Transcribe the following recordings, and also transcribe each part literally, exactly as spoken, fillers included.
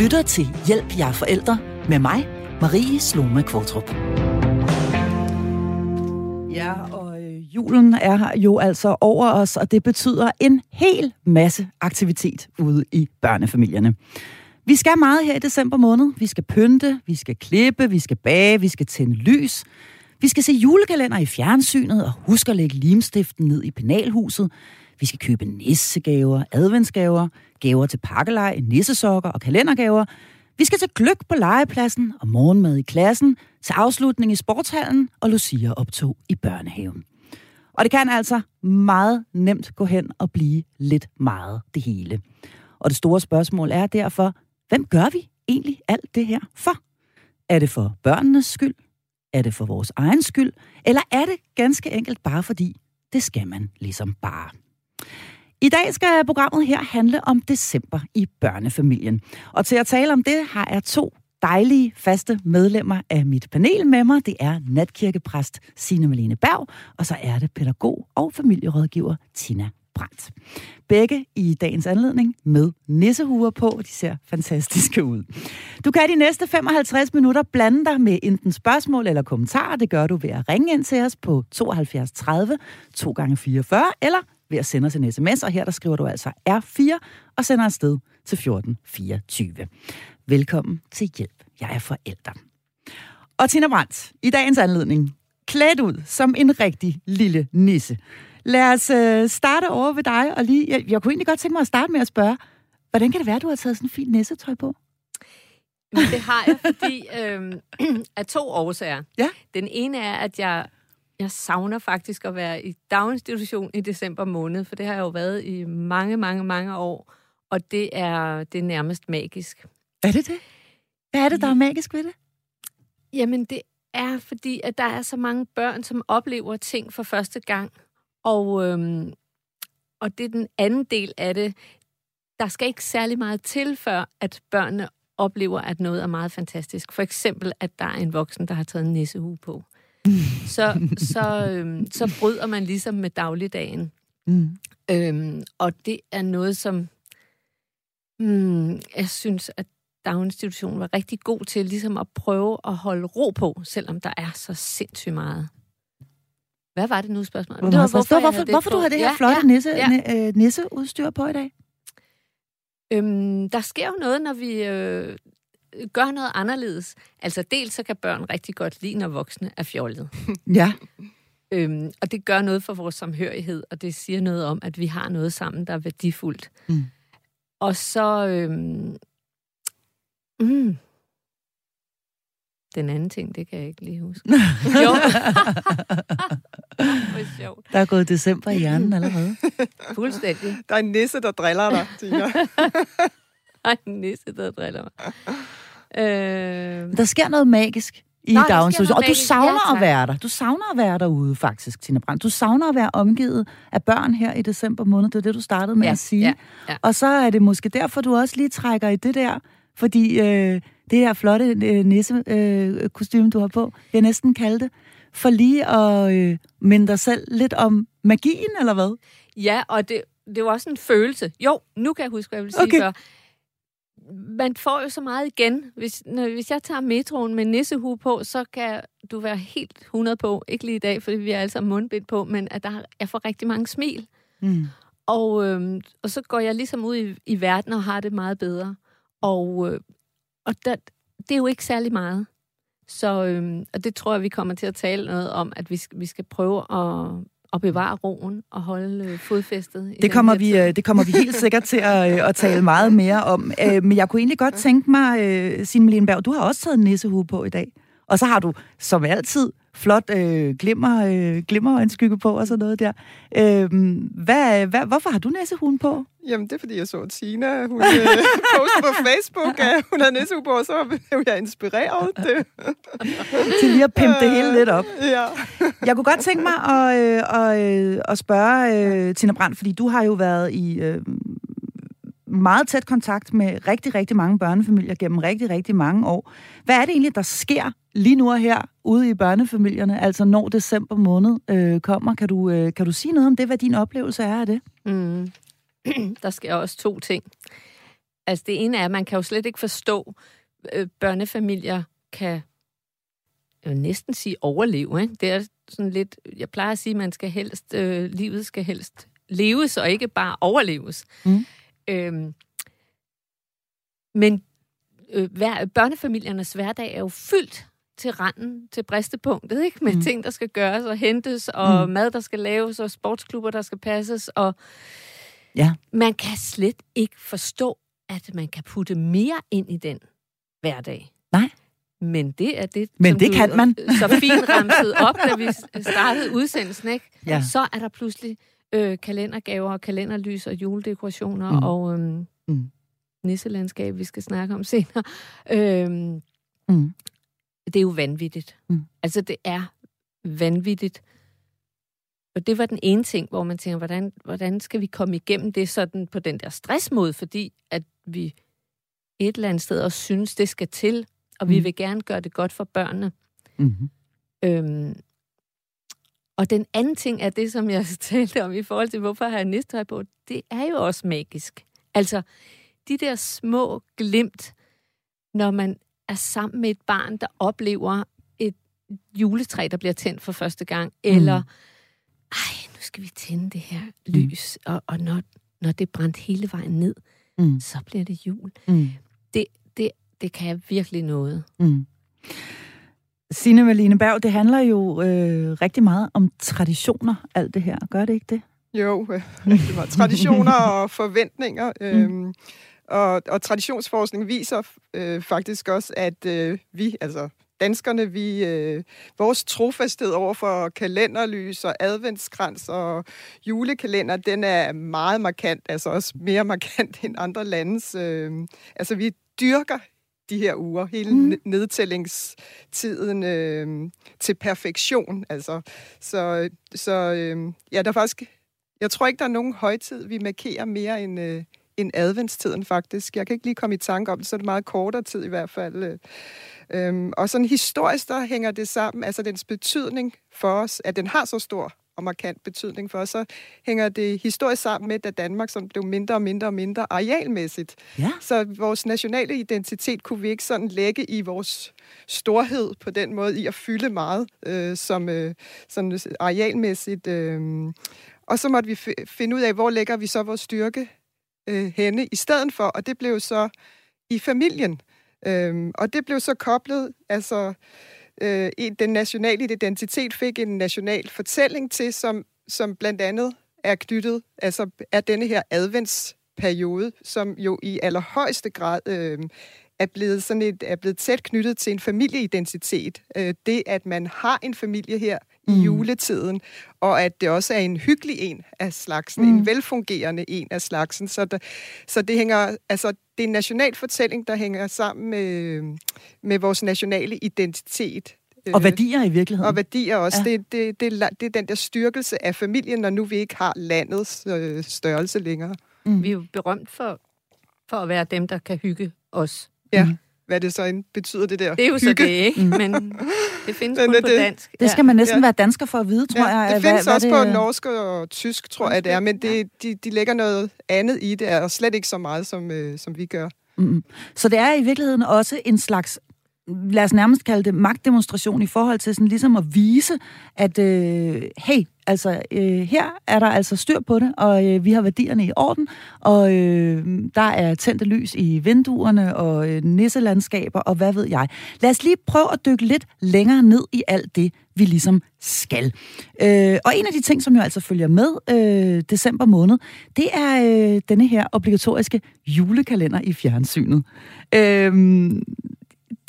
lytter til Hjælp jer forældre med mig, Marie Slume Kvortrup. Ja, og øh, julen er jo altså over os, og det betyder en hel masse aktivitet ude i børnefamilierne. Vi skal meget her i december måned. Vi skal pynte, vi skal klippe, vi skal bage, vi skal tænde lys. Vi skal se julekalender i fjernsynet og huske at lægge limstiften ned i penalhuset. Vi skal købe nissegaver, adventsgaver, gaver til pakkelej, nissesokker og kalendergaver. Vi skal til gløgg på legepladsen og morgenmad i klassen, til afslutning i sportshallen og luciaoptog i børnehaven. Og det kan altså meget nemt gå hen og blive lidt meget det hele. Og det store spørgsmål er derfor, hvem gør vi egentlig alt det her for? Er det for børnenes skyld? Er det for vores egen skyld? Eller er det ganske enkelt bare fordi, det skal man ligesom bare? I dag skal programmet her handle om december i børnefamilien. Og til at tale om det, har jeg to dejlige, faste medlemmer af mit panel med mig. Det er natkirkepræst Signe Malene Berg, og så er det pædagog og familierådgiver Tina Brandt. Begge i dagens anledning med nissehuer på, og de ser fantastiske ud. Du kan de næste femoghalvtreds minutter blande dig med enten spørgsmål eller kommentarer. Det gør du ved at ringe ind til os på tooghalvfjerds tredive to gange fireogfyrre, eller ved at sende os en sms, og her der skriver du altså R fire og sender afsted til fjorten fireogtyve. Velkommen til Hjælp, jeg er forælder. Og Tina Brandt, i dagens anledning, klædt ud som en rigtig lille nisse. Lad os øh, starte over ved dig, og lige, jeg, jeg kunne egentlig godt tænke mig at starte med at spørge, hvordan kan det være, at du har taget sådan en fin nissetøj på? Jamen, det har jeg, fordi øh, af to årsager. Ja? Den ene er, at jeg Jeg savner faktisk at være i daginstitution i december måned, for det har jeg jo været i mange, mange, mange år. Og det er, det er nærmest magisk. Er det det? Hvad er det, der ja. er magisk ved det? Jamen, det er fordi, at der er så mange børn, som oplever ting for første gang. Og, øhm, og det er den anden del af det. Der skal ikke særlig meget til, før at børnene oplever, at noget er meget fantastisk. For eksempel, at der er en voksen, der har taget en nissehue på. Så, så, øhm, så bryder man ligesom med dagligdagen. Mm. Øhm, og det er noget, som mm, jeg synes, at daginstitutionen var rigtig god til, ligesom at prøve at holde ro på, selvom der er så sindssygt meget. Hvad var det nu, spørgsmålet? Hvorfor, det var, hvorfor, hvorfor, det hvorfor du har det her ja, flotte ja, nisse, ja. nisseudstyr på i dag? Øhm, der sker jo noget, når vi... Øh, gør noget anderledes. Altså dels så kan børn rigtig godt lide, når voksne er fjollet. Ja. Øhm, og det gør noget for vores samhørighed, og det siger noget om, at vi har noget sammen, der er værdifuldt. Mm. Og så... Øhm, mm, den anden ting, det kan jeg ikke lige huske. Jo. Der er gået december i hjernen allerede. Fuldstændig. Der er en nisse, der driller dig, Tina. Ej, nisse, der driller mig. Øh... Der sker noget magisk i daginstitutionen, og du savner ja, at være der. Du savner at være derude, faktisk, Tina Brandt. Du savner at være omgivet af børn her i december måned. Det er det, du startede med ja, at sige. Ja, ja. Og så er det måske derfor, du også lige trækker i det der, fordi øh, det her flotte øh, nissekostyme, øh, du har på, jeg næsten kalde det, for lige at øh, minde dig selv lidt om magien, eller hvad? Ja, og det, det var også en følelse. Jo, nu kan jeg huske, hvad jeg vil sige okay. før. Man får jo så meget igen. Hvis, når, hvis jeg tager metroen med nissehue på, så kan du være helt hundrede på. Ikke lige i dag, fordi vi er alle sammen mundbind på, men at der, jeg får rigtig mange smil. Mm. Og, øh, og så går jeg ligesom ud i, i verden og har det meget bedre. Og, øh, og der, det er jo ikke særlig meget. Så, øh, og det tror jeg, vi kommer til at tale noget om, at vi skal, vi skal prøve at... og bevare roen og holde fodfæstet. Det kommer, vi, det kommer vi helt sikkert til at, at tale meget mere om. Men jeg kunne egentlig godt tænke mig, Signe Malene Berg, du har også taget en nissehue på i dag. Og så har du, som altid, flot øh, glimmer, øh, glimmer og en skygge på og sådan noget der. Øh, hvad, hvad, hvorfor har du nissehuen på? Jamen, det er, fordi jeg så Tina. Hun øh, postede på Facebook, at hun havde nissehue på, og så blev jeg inspireret. Det. Til lige at pimpe det hele lidt op. Ja. Jeg kunne godt tænke mig at, øh, øh, at spørge øh, Tina Brandt, fordi du har jo været i... Øh, meget tæt kontakt med rigtig, rigtig mange børnefamilier gennem rigtig, rigtig mange år. Hvad er det egentlig, der sker lige nu og her ude i børnefamilierne, altså når december måned øh, kommer? Kan du, øh, kan du sige noget om det, hvad din oplevelse er af det? Mm. Der sker også to ting. Altså det ene er, at man kan jo slet ikke forstå, øh, børnefamilier kan jo næsten sige overleve. Ikke? Det er sådan lidt, jeg plejer at sige, at man skal helst, øh, livet skal helst leves, og ikke bare overleves. Mm. Øhm, men øh, hver, børnefamiliernes hverdag er jo fyldt til randen, til bristepunktet, ikke? Med mm. ting, der skal gøres og hentes, og mm. mad, der skal laves, og sportsklubber, der skal passes, og ja. Man kan slet ikke forstå, at man kan putte mere ind i den hverdag. Nej. Men det er det, Men som det kan du man. så fint ramsede op, da vi startede udsendelsen, ikke? Ja. Så er der pludselig øh, kalendergaver, kalenderlys og juledekorationer mm. og øhm, mm. nisselandskab, vi skal snakke om senere. Øhm, mm. Det er jo vanvittigt. Mm. Altså, det er vanvittigt. Og det var den ene ting, hvor man tænker, hvordan, hvordan skal vi komme igennem det sådan på den der stressmåde, fordi at vi et eller andet sted også synes, det skal til, og mm. vi vil gerne gøre det godt for børnene. Mm-hmm. Øhm, og den anden ting er det, som jeg talte om i forhold til, hvorfor har jeg nissetøj på, det er jo også magisk. Altså, de der små glimt, når man er sammen med et barn, der oplever et juletræ, der bliver tændt for første gang, mm. eller ej, nu skal vi tænde det her lys, mm. og, og når, når det brændte hele vejen ned, mm. så bliver det jul. Mm. Det, det, det kan virkelig noget. Mm. Signe Malene Berg, det handler jo øh, rigtig meget om traditioner, alt det her. Gør det ikke det? Jo, øh, rigtig meget. Traditioner og forventninger. Øh, mm. og, og traditionsforskning viser øh, faktisk også, at øh, vi, altså... danskerne, vi, øh, vores trofasthed over for kalenderlys og adventskrans og julekalender, den er meget markant, altså også mere markant end andre landes. Øh, altså vi dyrker de her uger, hele mm. nedtællingstiden øh, til perfektion. Altså. Så, så øh, ja, der er faktisk, jeg tror ikke, der er nogen højtid, vi markerer mere end... Øh, end adventstiden faktisk. Jeg kan ikke lige komme i tanke om det, så er det meget kortere tid i hvert fald. Øhm, og sådan historisk, der hænger det sammen, altså dens betydning for os, at den har så stor og markant betydning for os, så hænger det historisk sammen med, at Danmark sådan blev mindre og mindre og mindre arealmæssigt. Ja. Så vores nationale identitet kunne vi ikke sådan lægge i vores storhed på den måde, i at fylde meget øh, som øh, sådan arealmæssigt. Øh. Og så måtte vi f- finde ud af, hvor lægger vi så vores styrke henne i stedet for, og det blev så i familien. Øhm, og det blev så koblet, altså øh, den nationale identitet fik en national fortælling til, som, som blandt andet er knyttet, altså er denne her adventsperiode, som jo i allerhøjeste grad øh, er blevet sådan et, er blevet tæt knyttet til en familieidentitet. Øh, det, at man har en familie her i mm. juletiden, og at det også er en hyggelig en af slagsen, mm. en velfungerende en af slagsen. Så, der, så det hænger, altså, det er en national fortælling, der hænger sammen med, med vores nationale identitet. Og værdier i virkeligheden. Og værdier også. Ja. Det, det, det, det, det er den der styrkelse af familien, når nu vi ikke har landets øh, størrelse længere. Mm. Vi er jo berømt for, for at være dem, der kan hygge os. Ja. Mm. Hvad det så betyder, det der? Det er jo hygge. Så det, ikke? Men det findes kun det, på dansk. Det skal man næsten ja. være dansker for at vide, tror ja, jeg. Det findes hvad, også hvad det... på norsk og tysk, tror norsk, jeg det er, men det, de, de lægger noget andet i det, og slet ikke så meget, som, øh, som vi gør. Mm-hmm. Så det er i virkeligheden også en slags, lad os nærmest kalde det, magtdemonstration i forhold til sådan ligesom at vise, at øh, hey, altså øh, her er der altså styr på det, og øh, vi har værdierne i orden, og øh, der er tændte lys i vinduerne, og øh, nisselandskaber, og hvad ved jeg. Lad os lige prøve at dykke lidt længere ned i alt det, vi ligesom skal. Øh, og en af de ting, som jo altså følger med øh, december måned, det er øh, denne her obligatoriske julekalender i fjernsynet. Øh,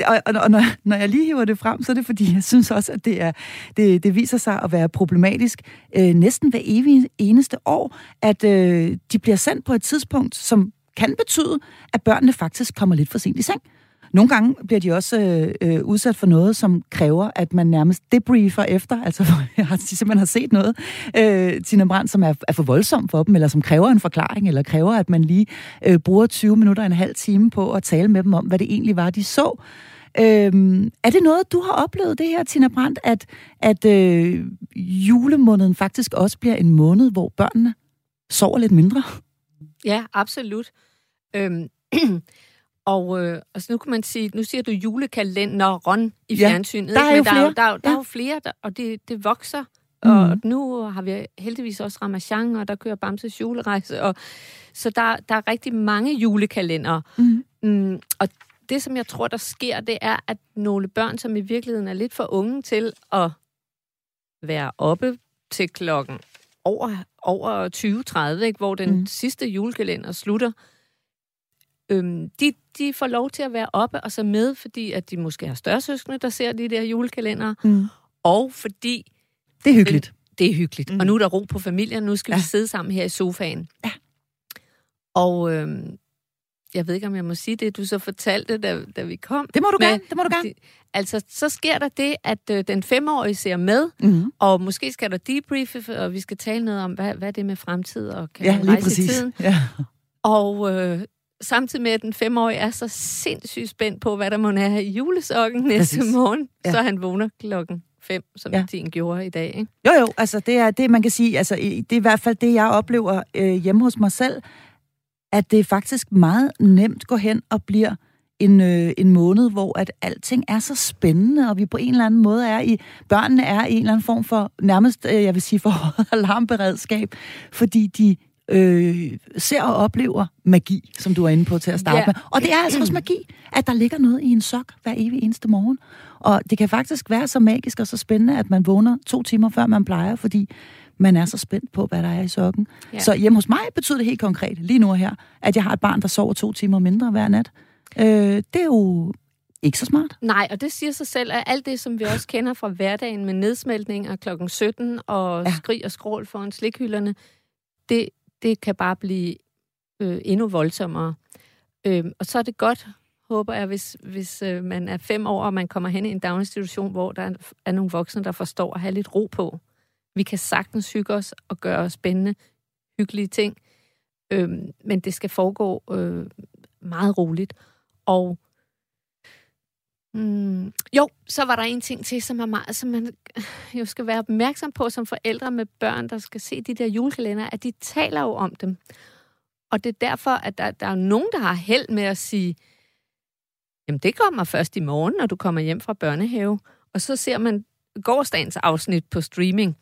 Og, og, og når, når jeg lige hiver det frem, så er det fordi, jeg synes også, at det, er, det, det viser sig at være problematisk øh, næsten hver evig eneste år, at øh, de bliver sendt på et tidspunkt, som kan betyde, at børnene faktisk kommer lidt for sent i seng. Nogle gange bliver de også øh, udsat for noget, som kræver, at man nærmest debriefer efter, altså at de simpelthen har set noget, øh, Tina Brandt, som er, er for voldsom for dem, eller som kræver en forklaring, eller kræver, at man lige øh, bruger tyve minutter og en halv time på at tale med dem om, hvad det egentlig var, de så. Øh, er det noget, du har oplevet det her, Tina Brandt, at, at øh, julemåneden faktisk også bliver en måned, hvor børnene sover lidt mindre? Ja, absolut. Øhm, Og øh, altså nu kan man sige, nu siger du julekalenderen i fjernsynet. Ja, der er jo men flere. Der er, der er, der er jo flere, der, og det, det vokser. Mm. Og nu har vi heldigvis også Ramajang, og der kører Bamses julerejse. Og, så der, der er rigtig mange julekalendere. Mm. Mm, og det, som jeg tror, der sker, det er, at nogle børn, som i virkeligheden er lidt for unge til at være oppe til klokken over, over tyve tredive, ikke, hvor den mm. sidste julekalender slutter, Øhm, de, de får lov til at være oppe og så med, fordi at de måske har større søskende, der ser de der julekalendere, mm. og fordi... Det er hyggeligt. Det, det er hyggeligt. Mm. Og nu er der ro på familien, nu skal ja. vi sidde sammen her i sofaen. Ja. Og øhm, jeg ved ikke, om jeg må sige det, du så fortalte, da, da vi kom. Det må du gerne, det må du gerne. Altså, så sker der det, at øh, den femårige ser med, mm. og måske skal der debriefe, og vi skal tale noget om, hvad, hvad det er med fremtid, og kan ja, rejse præcis. i tiden. Ja. Og... Øh, samtidig med, at den femårige er så sindssygt spændt på, hvad der må have i julesokken næste Præcis. morgen, ja. så han vågner klokken fem, som ja. Tien gjorde i dag. Ikke? Jo, jo, altså det er det, man kan sige, altså det er i hvert fald det, jeg oplever øh, hjemme hos mig selv, at det faktisk meget nemt går hen og bliver en, øh, en måned, hvor at alting er så spændende, og vi på en eller anden måde er i, børnene er i en eller anden form for, nærmest, øh, jeg vil sige, for alarmberedskab, fordi de Øh, ser og oplever magi, som du er inde på til at starte yeah. med. Og det er altså også magi, at der ligger noget i en sok hver evig eneste morgen. Og det kan faktisk være så magisk og så spændende, at man vågner to timer før man plejer, fordi man er så spændt på, hvad der er i sokken. Yeah. Så hjemme hos mig betyder det helt konkret, lige nu her, at jeg har et barn, der sover to timer mindre hver nat. Øh, det er jo ikke så smart. Nej, og det siger sig selv, at alt det, som vi også kender fra hverdagen med nedsmeltning og klokken sytten og ja. skrig og skrål foran slikhylderne, det Det kan bare blive øh, endnu voldsommere. Øh, og så er det godt, håber jeg, hvis, hvis øh, man er fem år, og man kommer hen i en daginstitution, hvor der er nogle voksne, der forstår at have lidt ro på. Vi kan sagtens hygge os og gøre spændende, hyggelige ting, øh, men det skal foregå øh, meget roligt. Og mm, jo, så var der en ting til, som er meget, som man jo skal være opmærksom på som forældre med børn, der skal se de der julekalender, at de taler jo om dem. Og det er derfor, at der, der er nogen, der har held med at sige, jamen det kommer først i morgen, når du kommer hjem fra børnehave. Og så ser man gårsdagens afsnit på streaming.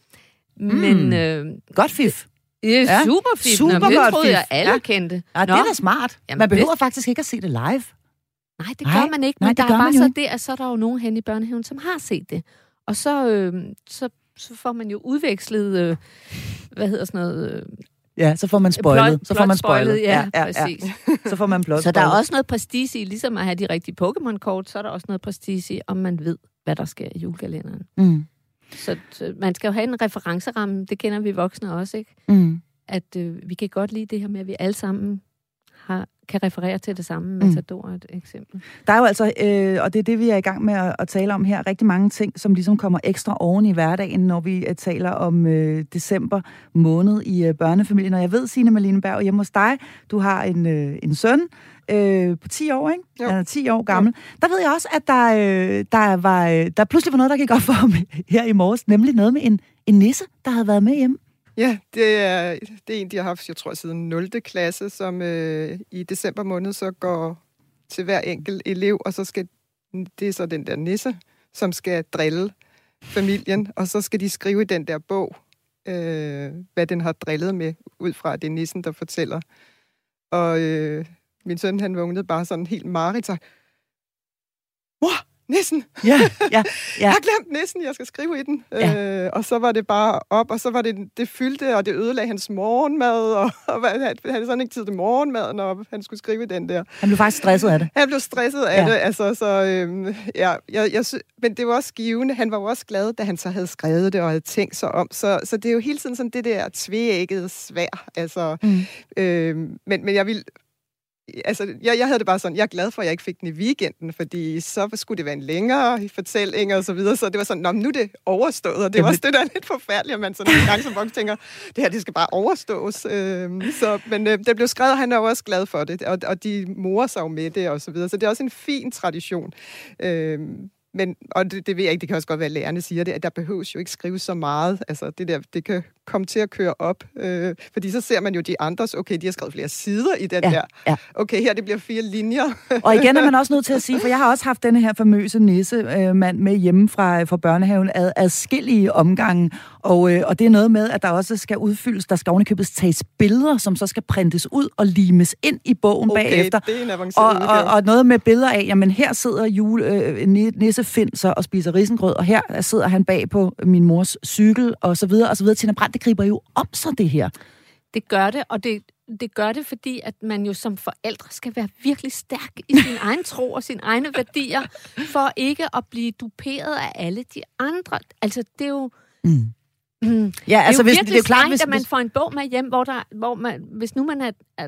Men, mm, øh, godt fif. Det er super fif. Super Nå, det godt troede fif. jeg alle ja. kendte. Ja, det er da smart. Jamen, man behøver det... faktisk ikke at se det live. Nej, det gør man ikke, men nej, der er bare så det, at så er der jo nogen hen i børnehaven, som har set det. Og så, øh, så, så får man jo udvekslet, øh, hvad hedder sådan noget... Øh, ja, så får man spoilet. Plot, så får man spoilet, ja, ja, ja, præcis. Ja. Så får man plot. Så der er også noget prestige i, ligesom at have de rigtige Pokémon-kort, så er der også noget prestige i, om man ved, hvad der sker i julekalenderen. Mm. Så t- man skal jo have en referenceramme, det kender vi voksne også, ikke? Mm. At øh, vi kan godt lide det her med, at vi alle sammen har... kan referere til det samme, men så er et eksempel. Der er jo altså, øh, og det er det, vi er i gang med at, at tale om her, rigtig mange ting, som ligesom kommer ekstra oven i hverdagen, når vi uh, taler om øh, december måned i uh, børnefamilien. Og jeg ved, Signe Malene Berg, hjemme hos dig, du har en, øh, en søn øh, på ti år, ikke? Jo. Han er ti år gammel. Jo. Der ved jeg også, at der, øh, der, var, øh, der pludselig var noget, der gik op for ham her i morges, nemlig noget med en, en nisse, der havde været med hjemme. Ja, det er, det er en, de har haft, jeg tror, siden nul klasse, som øh, i december måned så går til hver enkelt elev, og så skal, det er så den der nisse, som skal drille familien, og så skal de skrive i den der bog, øh, hvad den har drillet med, ud fra det er nissen, der fortæller. Og øh, min søn, han vågnede bare sådan helt mareridt, så mor! Nissen! Ja, ja, ja. Jeg har glemt nissen, jeg skal skrive i den. Ja. Øh, og så var det bare op, og så var det, det fyldte, og det ødelagde hans morgenmad, og, og han havde sådan ikke tid til morgenmad, når han skulle skrive den der. Han blev faktisk stresset af det. Han blev stresset af ja. det, altså, så, øh, ja, jeg, jeg, men det var også givende. Han var også glad, da han så havde skrevet det, og havde tænkt sig om, så, så det er jo hele tiden sådan det der tveæggede svær, altså, mm. øh, men, men jeg vil... Altså, jeg, jeg havde det bare sådan, jeg er glad for, at jeg ikke fik den i weekenden, fordi så skulle det være en længere fortælling og så videre, så det var sådan, nå, nu er det overstået, og det Jamen. var også det, der er lidt forfærdeligt, at man sådan en gang som voksen tænker, det her, det skal bare overstås. Øh, så, men øh, det blev skrevet, og han er også glad for det, og, og de morer sig med det og så videre, så det er også en fin tradition. Øh, men, og det, det ved jeg ikke, det kan også godt være, at lærerne siger det, at der behøves jo ikke skrive så meget, altså det der, det kan komme til at køre op. Øh, fordi så ser man jo de andres, okay, de har skrevet flere sider i den ja, der. Ja. Okay, her det bliver fire linjer. Og igen er man også nødt til at sige, for jeg har også haft denne her famøse nissemand øh, med hjemme fra, fra børnehaven ad adskillige omgange. Og, øh, og det er noget med, at der også skal udfyldes, der skal ovenikøbes tages billeder, som så skal printes ud og limes ind i bogen okay, bagefter. Det er en avanceret udgave. Og, og, og noget med billeder af, jamen her sidder jule, øh, nisse Finser og spiser risengrød, og her sidder han bag på min mors cykel, og så videre, og så videre. Tina Brandt, det griber jo om sig, det her. Det gør det, og det, det gør det, fordi at man jo som forældre skal være virkelig stærk i sin egen tro og sine egne værdier, for ikke at blive duperet af alle de andre. Altså, det er jo... Mm. Mm. Ja, altså, det er jo virkelig strengt, at man får en bog med hjem, hvor, der, hvor man, hvis nu man er, er,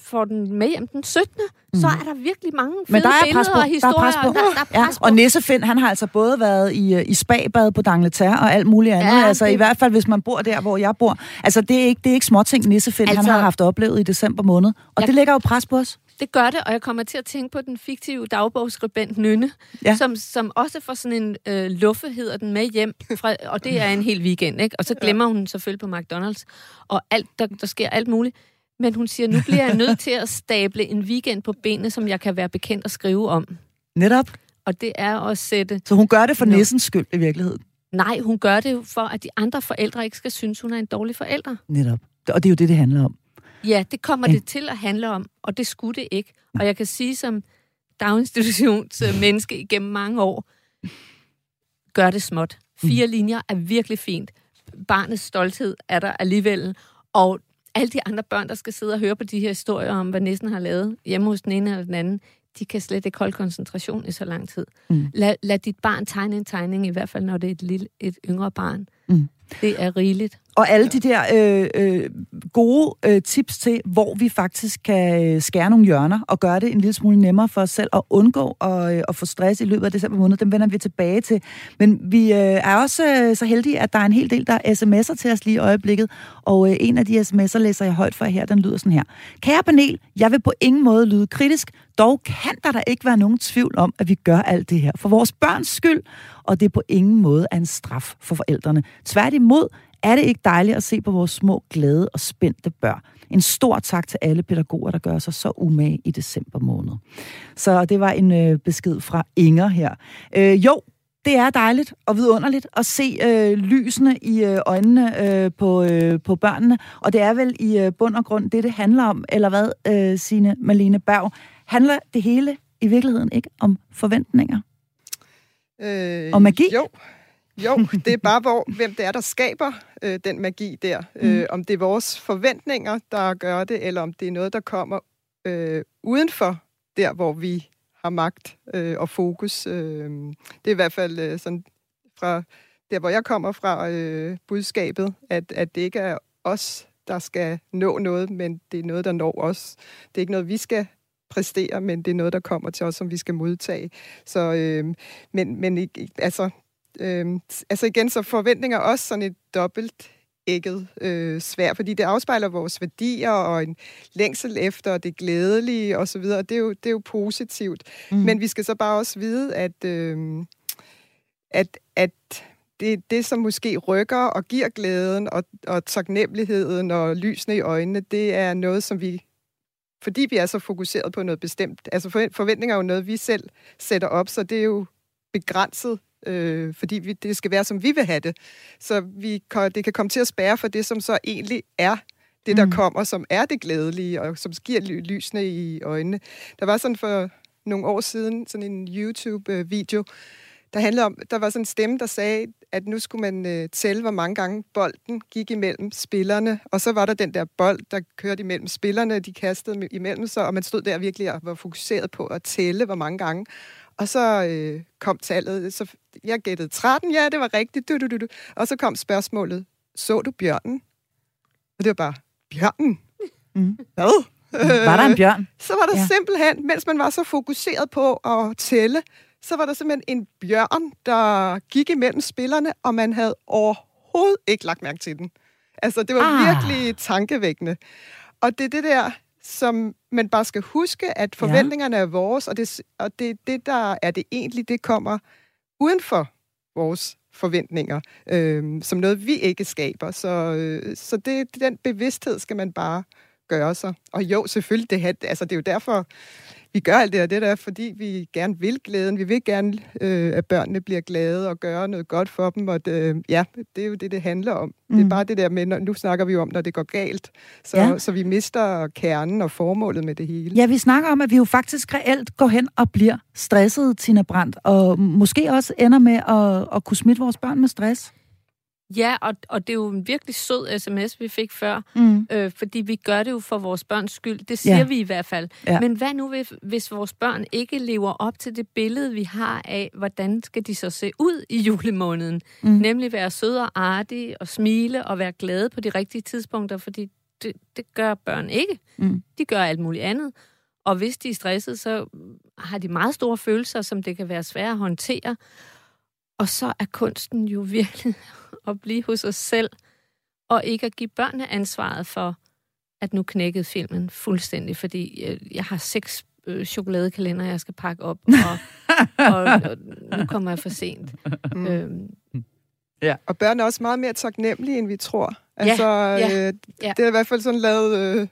får den med hjem den syttende, mm. så er der virkelig mange fede billeder og historier. Der er der, der er ja. Og Nissefind, han har altså både været i, i spabad på d'Angleterre og alt muligt andet. Ja, altså det... i hvert fald, hvis man bor der, hvor jeg bor. Altså, det er ikke, det er ikke småting, Nissefind, altså... han har haft oplevet i december måned. Og jeg... det lægger jo pres på os. Det gør det, og jeg kommer til at tænke på den fiktive dagbogsskribent Nynne, ja. som, som også får sådan en øh, luffe, hedder den, med hjem, fra, og det er en hel weekend, ikke? Og så glemmer ja. hun selvfølgelig på McDonald's, og alt, der, der sker alt muligt. Men hun siger, nu bliver jeg nødt til at stable en weekend på benene, som jeg kan være bekendt at skrive om. Netop. Og det er at sætte... Så hun gør det for no. nissens skyld i virkeligheden? Nej, hun gør det for, at de andre forældre ikke skal synes, hun er en dårlig forælder. Netop. Og det er jo det, det handler om. Ja, det kommer det til at handle om, og det skulle det ikke. Og jeg kan sige som daginstitutionsmenneske igennem mange år, gør det småt. Fire linjer er virkelig fint. Barnets stolthed er der alligevel, og alle de andre børn, der skal sidde og høre på de her historier om, hvad nissen har lavet hjemme hos den ene eller den anden, de kan slet ikke holde koncentration i så lang tid. Mm. Lad, lad dit barn tegne en tegning, i hvert fald når det er et, lille, et yngre barn. Mm. Det er rigeligt. Og alle de der øh, øh, gode øh, tips til, hvor vi faktisk kan skære nogle hjørner og gøre det en lille smule nemmere for os selv at undgå at, øh, at få stress i løbet af december måned, dem vender vi tilbage til. Men vi øh, er også øh, så heldige, at der er en hel del, der sms'er til os lige i øjeblikket. Og øh, en af de sms'er læser jeg højt for her, den lyder sådan her. Kære panel, jeg vil på ingen måde lyde kritisk, dog kan der da ikke være nogen tvivl om, at vi gør alt det her for vores børns skyld, og det er på ingen måde en straf for forældrene. Tværtimod er det ikke dejligt at se på vores små, glade og spændte børn. En stor tak til alle pædagoger, der gør sig så umage i december måned. Så det var en øh, besked fra Inger her. Øh, jo, det er dejligt og vidunderligt at se øh, lysene i øh, øjnene øh, på, øh, på børnene, og det er vel i øh, bund og grund det, det handler om, eller hvad, øh, Signe Malene Berg? Handler det hele i virkeligheden ikke om forventninger? Øh, og magi? Jo. Jo, det er bare, hvor, hvem det er, der skaber øh, den magi der. Øh, mm. Om det er vores forventninger, der gør det, eller om det er noget, der kommer øh, udenfor, der hvor vi har magt øh, og fokus. Øh, det er i hvert fald øh, sådan fra der, hvor jeg kommer fra, øh, budskabet, at, at det ikke er os, der skal nå noget, men det er noget, der når os. Det er ikke noget, vi skal præstere, men det er noget, der kommer til os, som vi skal modtage. Så, øh, men, men altså... Øhm, altså igen, så forventninger også sådan et dobbeltægget øh, svær, fordi det afspejler vores værdier og en længsel efter, og det glædelige og så videre, og det er jo, det er jo positivt. Mm. Men vi skal så bare også vide, at, øh, at, at det er det, som måske rykker og giver glæden og, og taknemmeligheden og lysene i øjnene, det er noget, som vi... Fordi vi er så fokuseret på noget bestemt. Altså forventninger er jo noget, vi selv sætter op, så det er jo begrænset, Øh, fordi vi, det skal være, som vi vil have det. Så vi, det kan komme til at spærre for det, som så egentlig er det, der mm. kommer, som er det glædelige, og som giver lysene i øjnene. Der var sådan for nogle år siden sådan en YouTube-video, der handlede om, der var sådan en stemme, der sagde, at nu skulle man øh, tælle, hvor mange gange bolden gik imellem spillerne, og så var der den der bold, der kørte imellem spillerne, de kastede imellem sig, og man stod der virkelig og var fokuseret på at tælle, hvor mange gange. Og så øh, kom tallet, så jeg gættede tretten, ja, det var rigtigt, du, du, du, du. Og så kom spørgsmålet, så du bjørnen? Og det var bare, bjørnen? Mm. Hvad? Var der en bjørn? Så var der ja. simpelthen, mens man var så fokuseret på at tælle, så var der simpelthen en bjørn, der gik imellem spillerne, og man havde overhovedet ikke lagt mærke til den. Altså, det var ah. virkelig tankevækkende. Og det er det der... som man bare skal huske, at forventningerne ja. er vores, og det, og det, det der er det egentlig, det kommer uden for vores forventninger, øh, som noget, vi ikke skaber. Så, øh, så det, den bevidsthed skal man bare gøre sig. Og jo, selvfølgelig, det, her, altså, det er jo derfor, vi gør alt det her. Det er fordi, vi gerne vil glæden. Vi vil gerne, øh, at børnene bliver glade og gøre noget godt for dem. Og det, ja, det er jo det, det handler om. Mm. Det er bare det der med, når, nu snakker vi jo om, når det går galt. Så, ja. så vi mister kernen og formålet med det hele. Ja, vi snakker om, at vi jo faktisk reelt går hen og bliver stresset, Tina Brandt. Og måske også ender med at, at kunne smitte vores børn med stress. Ja, og, og det er jo en virkelig sød sms, vi fik før, mm. øh, fordi vi gør det jo for vores børns skyld. Det siger ja. vi i hvert fald. Ja. Men hvad nu, hvis vores børn ikke lever op til det billede, vi har af, hvordan skal de så se ud i julemåneden? Mm. Nemlig være søde og artige og smile og være glade på de rigtige tidspunkter, fordi det, det gør børn ikke. Mm. De gør alt muligt andet. Og hvis de er stressede, så har de meget store følelser, som det kan være svært at håndtere. Og så er kunsten jo virkelig at blive hos os selv, og ikke at give børnene ansvaret for, at nu knækkede filmen fuldstændig, fordi jeg har seks chokoladekalender, jeg skal pakke op, og, og, og nu kommer jeg for sent. Mm. Øhm. Ja. Og børn er også meget mere taknemmelige, end vi tror. Altså, ja, ja, ja. Det er i hvert fald sådan lavet... Øh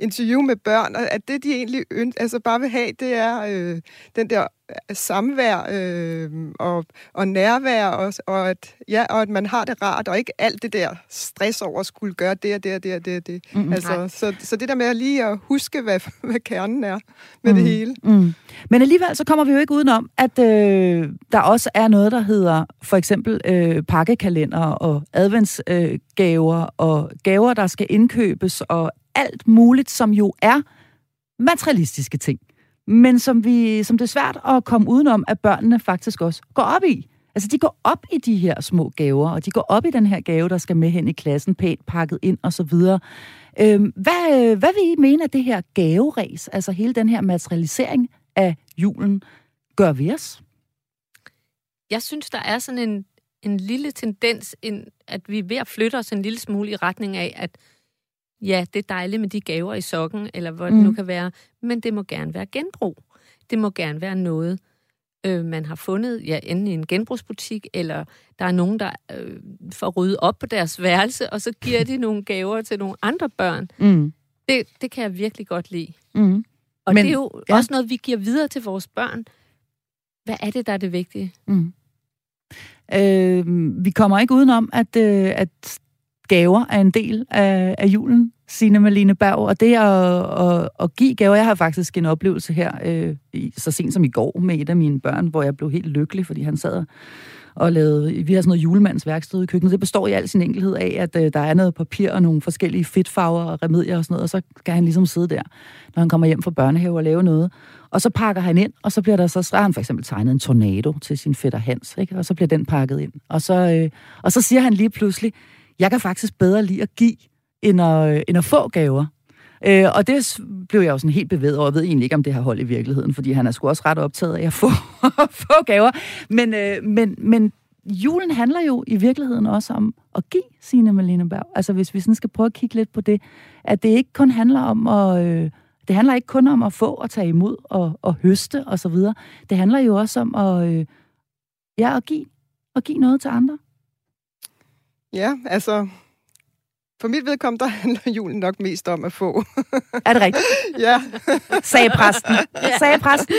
interview med børn, og at det, de egentlig ønsker, altså bare vil have, det er øh, den der samvær øh, og, og nærvær, og, og, at, ja, og at man har det rart, og ikke alt det der stress over at skulle gøre det og det og det og det. Og det. Mm-hmm. Altså, så, så det der med at lige at huske, hvad, hvad kernen er med mm-hmm. det hele. Mm. Men alligevel, så kommer vi jo ikke udenom, at øh, der også er noget, der hedder for eksempel øh, pakkekalender og adventsgaver øh, og gaver, der skal indkøbes, og alt muligt, som jo er materialistiske ting, men som, vi, som det er svært at komme udenom, at børnene faktisk også går op i. Altså, de går op i de her små gaver, og de går op i den her gave, der skal med hen i klassen, pænt pakket ind og så videre. Øhm, hvad, hvad vil I mene af det her gaveræs, altså hele den her materialisering af julen, gør ved os? Jeg synes, der er sådan en, en lille tendens, en, at vi er ved at flytte os en lille smule i retning af, at ja, det er dejligt med de gaver i sokken, eller hvor mm. det nu kan være. Men det må gerne være genbrug. Det må gerne være noget, øh, man har fundet, ja, enten i en genbrugsbutik, eller der er nogen, der øh, får ryddet op på deres værelse, og så giver de nogle gaver til nogle andre børn. Mm. Det, det kan jeg virkelig godt lide. Mm. Og men, det er jo ja. også noget, vi giver videre til vores børn. Hvad er det, der er det vigtige? Mm. Øh, vi kommer ikke udenom, at... Øh, at gaver er en del af, af julen, Signe Malene Berg, og det at, at, at give gaver, jeg har faktisk en oplevelse her, øh, så sent som i går, med et af mine børn, hvor jeg blev helt lykkelig, fordi han sad og lavede, vi har sådan noget julemandsværksted i køkkenet, det består i al sin enkelhed af, at øh, der er noget papir og nogle forskellige fedtfarver og remedier og sådan noget, og så kan han ligesom sidde der, når han kommer hjem fra børnehave og lave noget, og så pakker han ind, og så bliver der så, så har han for eksempel tegnet en tornado til sin fætter Hans, ikke? Og så bliver den pakket ind, og så, øh, og så siger han lige pludselig, jeg kan faktisk bedre lide at give, end at, end at få gaver. Øh, og det blev jeg jo sådan helt bevæget over. Jeg ved egentlig ikke, om det har hold i virkeligheden, fordi han er sgu også ret optaget af at få, få gaver. Men, øh, men, men julen handler jo i virkeligheden også om at give, Signe Malene Berg. Altså hvis vi sådan skal prøve at kigge lidt på det, at det ikke kun handler om at... Øh, det handler ikke kun om at få og tage imod og, og høste og så videre. Det handler jo også om at, øh, ja, at, give, at give noget til andre. Ja, altså, for mit vedkommende, der handler julen nok mest om at få. Er det rigtigt? Ja. Sagde præsten. Sagde præsten.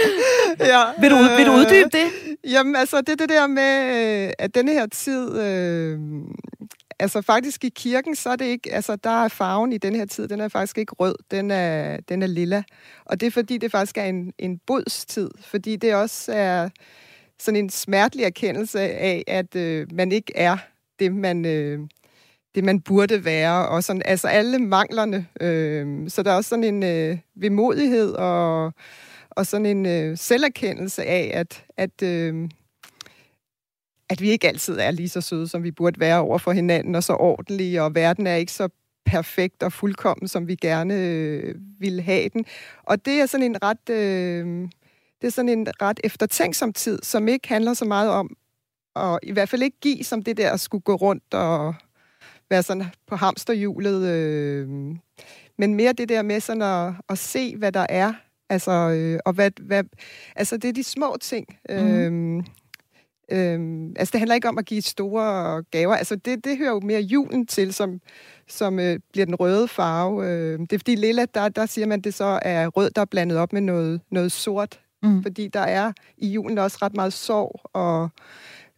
Ja. Vil du, vil du uddybe det? Jamen, altså, det er det der med, at denne her tid, øh, altså faktisk i kirken, så er det ikke, altså der er farven i denne her tid, den er faktisk ikke rød, den er, den er lilla. Og det er fordi, det faktisk er en, en bodstid, fordi det også er sådan en smertelig erkendelse af, at øh, man ikke er det man, øh, det, man burde være, og sådan, altså alle manglerne. Øh, så der er også sådan en øh, vemodighed og, og sådan en øh, selverkendelse af, at, at, øh, at vi ikke altid er lige så søde, som vi burde være over for hinanden, og så ordentlige, og verden er ikke så perfekt og fuldkommen, som vi gerne øh, ville have den. Og det er sådan en ret, øh, det er sådan en ret eftertænksom tid, som ikke handler så meget om, og i hvert fald ikke give, som det der at skulle gå rundt og være sådan på hamsterhjulet. Øh, men mere det der med sådan at, at se, hvad der er. Altså, øh, og hvad, hvad, altså, det er de små ting. Øh, mm. Øhm, altså, det handler ikke om at give store gaver. Altså, det, det hører jo mere julen til, som, som øh, bliver den røde farve. Øh, det er fordi lilla, der, der siger man, det så er rød, der er blandet op med noget, noget sort. Mm. Fordi der er i julen også ret meget sorg og,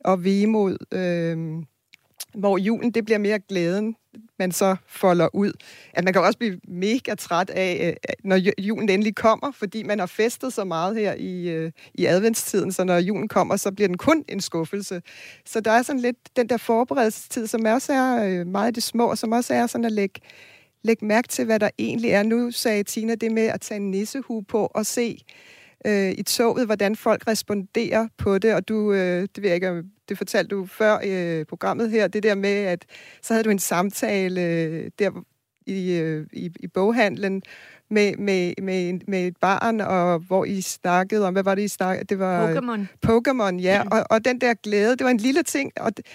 og vemod. Øh, hvor julen, det bliver mere glæden, man så folder ud. At man kan også blive mega træt af, når julen endelig kommer, fordi man har festet så meget her i, i adventstiden, så når julen kommer, så bliver den kun en skuffelse. Så der er sådan lidt den der forberedelsestid, som også er meget i det små, og som også er sådan at lægge, lægge mærke til, hvad der egentlig er. Nu sagde Tina det med at tage en nissehue på og se øh, i toget, hvordan folk responderer på det, og du, øh, det ved jeg ikke, det fortalte du før øh, programmet her, det der med, at så havde du en samtale øh, der i, øh, i, i boghandlen med, med, med, med et barn, og hvor I snakkede om, hvad var det, I snakkede? Det var Pokémon. Pokémon, ja, mm. og, og den der glæde, det var en lille ting, og det,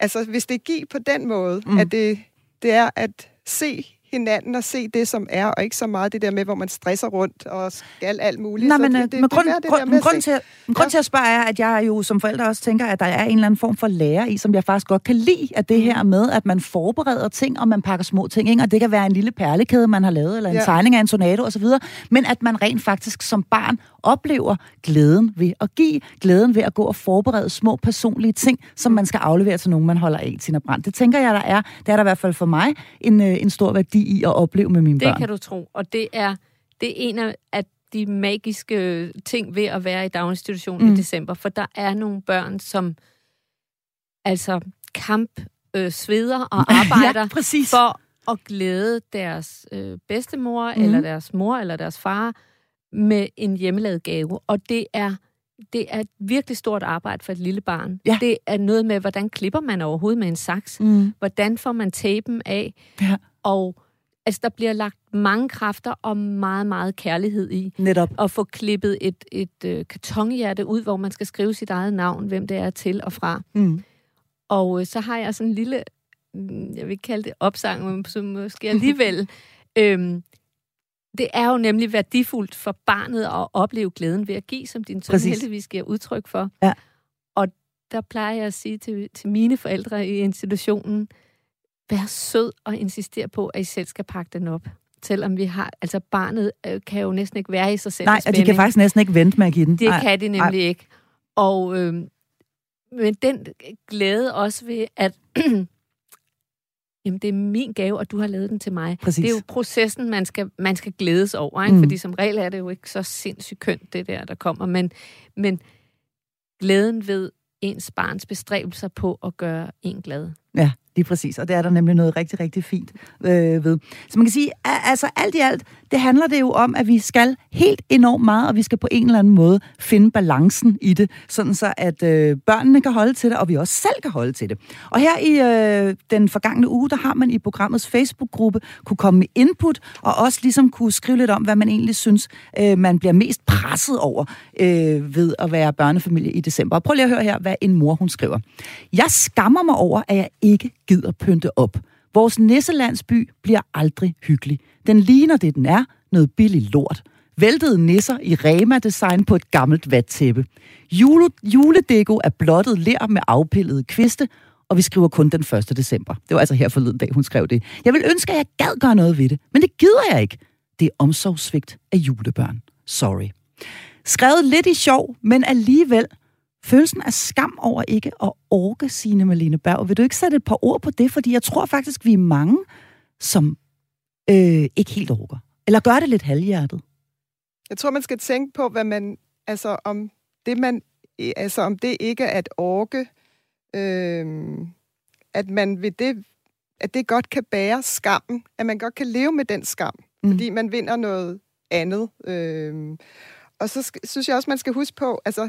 altså hvis det gik på den måde, mm. at det, det er at se hinanden og se det, som er, og ikke så meget det der med, hvor man stresser rundt og skal alt muligt. Nej, men det, det, grund, det grund, grund, grund, til, ja. grund til at spørge er, at jeg jo som forælder også tænker, at der er en eller anden form for lære i, som jeg faktisk godt kan lide, at det her med, at man forbereder ting, og man pakker små ting, ikke? Og det kan være en lille perlekæde, man har lavet, eller en ja. tegning af en tornado osv., men at man rent faktisk som barn oplever glæden ved at give, glæden ved at gå og forberede små personlige ting, som man skal aflevere til nogen, man holder af. Tina Brandt. Det tænker jeg, der er. Det er der i hvert fald for mig en, en stor værdi i at opleve med mine det børn. Det kan du tro, og det er, det er en af de magiske ting ved at være i daginstitutionen mm. i december, for der er nogle børn, som altså kamp, øh, sveder og arbejder ja, for at glæde deres øh, bedstemor, mm. eller deres mor, eller deres far med en hjemmelavet gave, og det er Det er et virkelig stort arbejde for et lille barn. Ja. Det er noget med, hvordan klipper man overhovedet med en saks? Mm. Hvordan får man tapen af? Ja. Og altså, der bliver lagt mange kræfter og meget, meget kærlighed i. Netop. At få klippet et, et, et kartonhjerte ud, hvor man skal skrive sit eget navn, hvem det er til og fra. Mm. Og øh, så har jeg sådan en lille, jeg vil ikke kalde det opsang, men som måske alligevel... øhm, Det er jo nemlig værdifuldt for barnet at opleve glæden ved at give, som din søn heldigvis giver udtryk for. Ja. Og der plejer jeg at sige til, til mine forældre i institutionen, vær sød og insister på, at I selv skal pakke den op. Selvom vi har, altså barnet kan jo næsten ikke være i sig selv. Nej, og de kan faktisk næsten ikke vente med at give den. Det Ej. kan de nemlig Ej. ikke. Og øh, men den glæde også ved, at... Jamen, det er min gave, og du har lavet den til mig. Præcis. Det er jo processen, man skal, man skal glædes over, ikke? Mm. Fordi som regel er det jo ikke så sindssygt kønt, det der, der kommer. Men, men glæden ved ens barns bestræbelser på at gøre en glad. Ja, lige præcis. Og det er der nemlig noget rigtig, rigtig fint øh, ved. Så man kan sige, altså alt i alt, det handler det jo om, at vi skal helt enormt meget, og vi skal på en eller anden måde finde balancen i det, sådan så at øh, børnene kan holde til det, og vi også selv kan holde til det. Og her i øh, den forgangne uge, der har man i programmets Facebook-gruppe kunne komme med input, og også ligesom kunne skrive lidt om, hvad man egentlig synes, øh, man bliver mest presset over øh, ved at være børnefamilie i december. Og prøv lige at høre her, hvad en mor, hun skriver. Jeg skammer mig over, at jeg ikke gider pynte op. Vores nisselandsby bliver aldrig hyggelig. Den ligner det, den er. Noget billig lort. Væltede nisser i Rema-design på et gammelt vattæppe. Juledeko er blottet ler med afpillede kviste, og vi skriver kun den første december. Det var altså her forleden dag, hun skrev det. Jeg vil ønske, at jeg gad gøre noget ved det, men det gider jeg ikke. Det er omsorgssvigt af julebørn. Sorry. Skrevet lidt i sjov, men alligevel... Følelsen af skam over ikke at orke, Signe Malene Berg. Vil du ikke sætte et par ord på det? Fordi jeg tror faktisk, vi er mange, som øh, ikke helt orker. Eller gør det lidt halvhjertet. Jeg tror, man skal tænke på, hvad man, altså, om, det, man, altså, om det ikke er at orke, øh, at man ved det, at det godt kan bære skammen, at man godt kan leve med den skam, mm. fordi man vinder noget andet. Øh, og så skal, synes jeg også, man skal huske på, altså,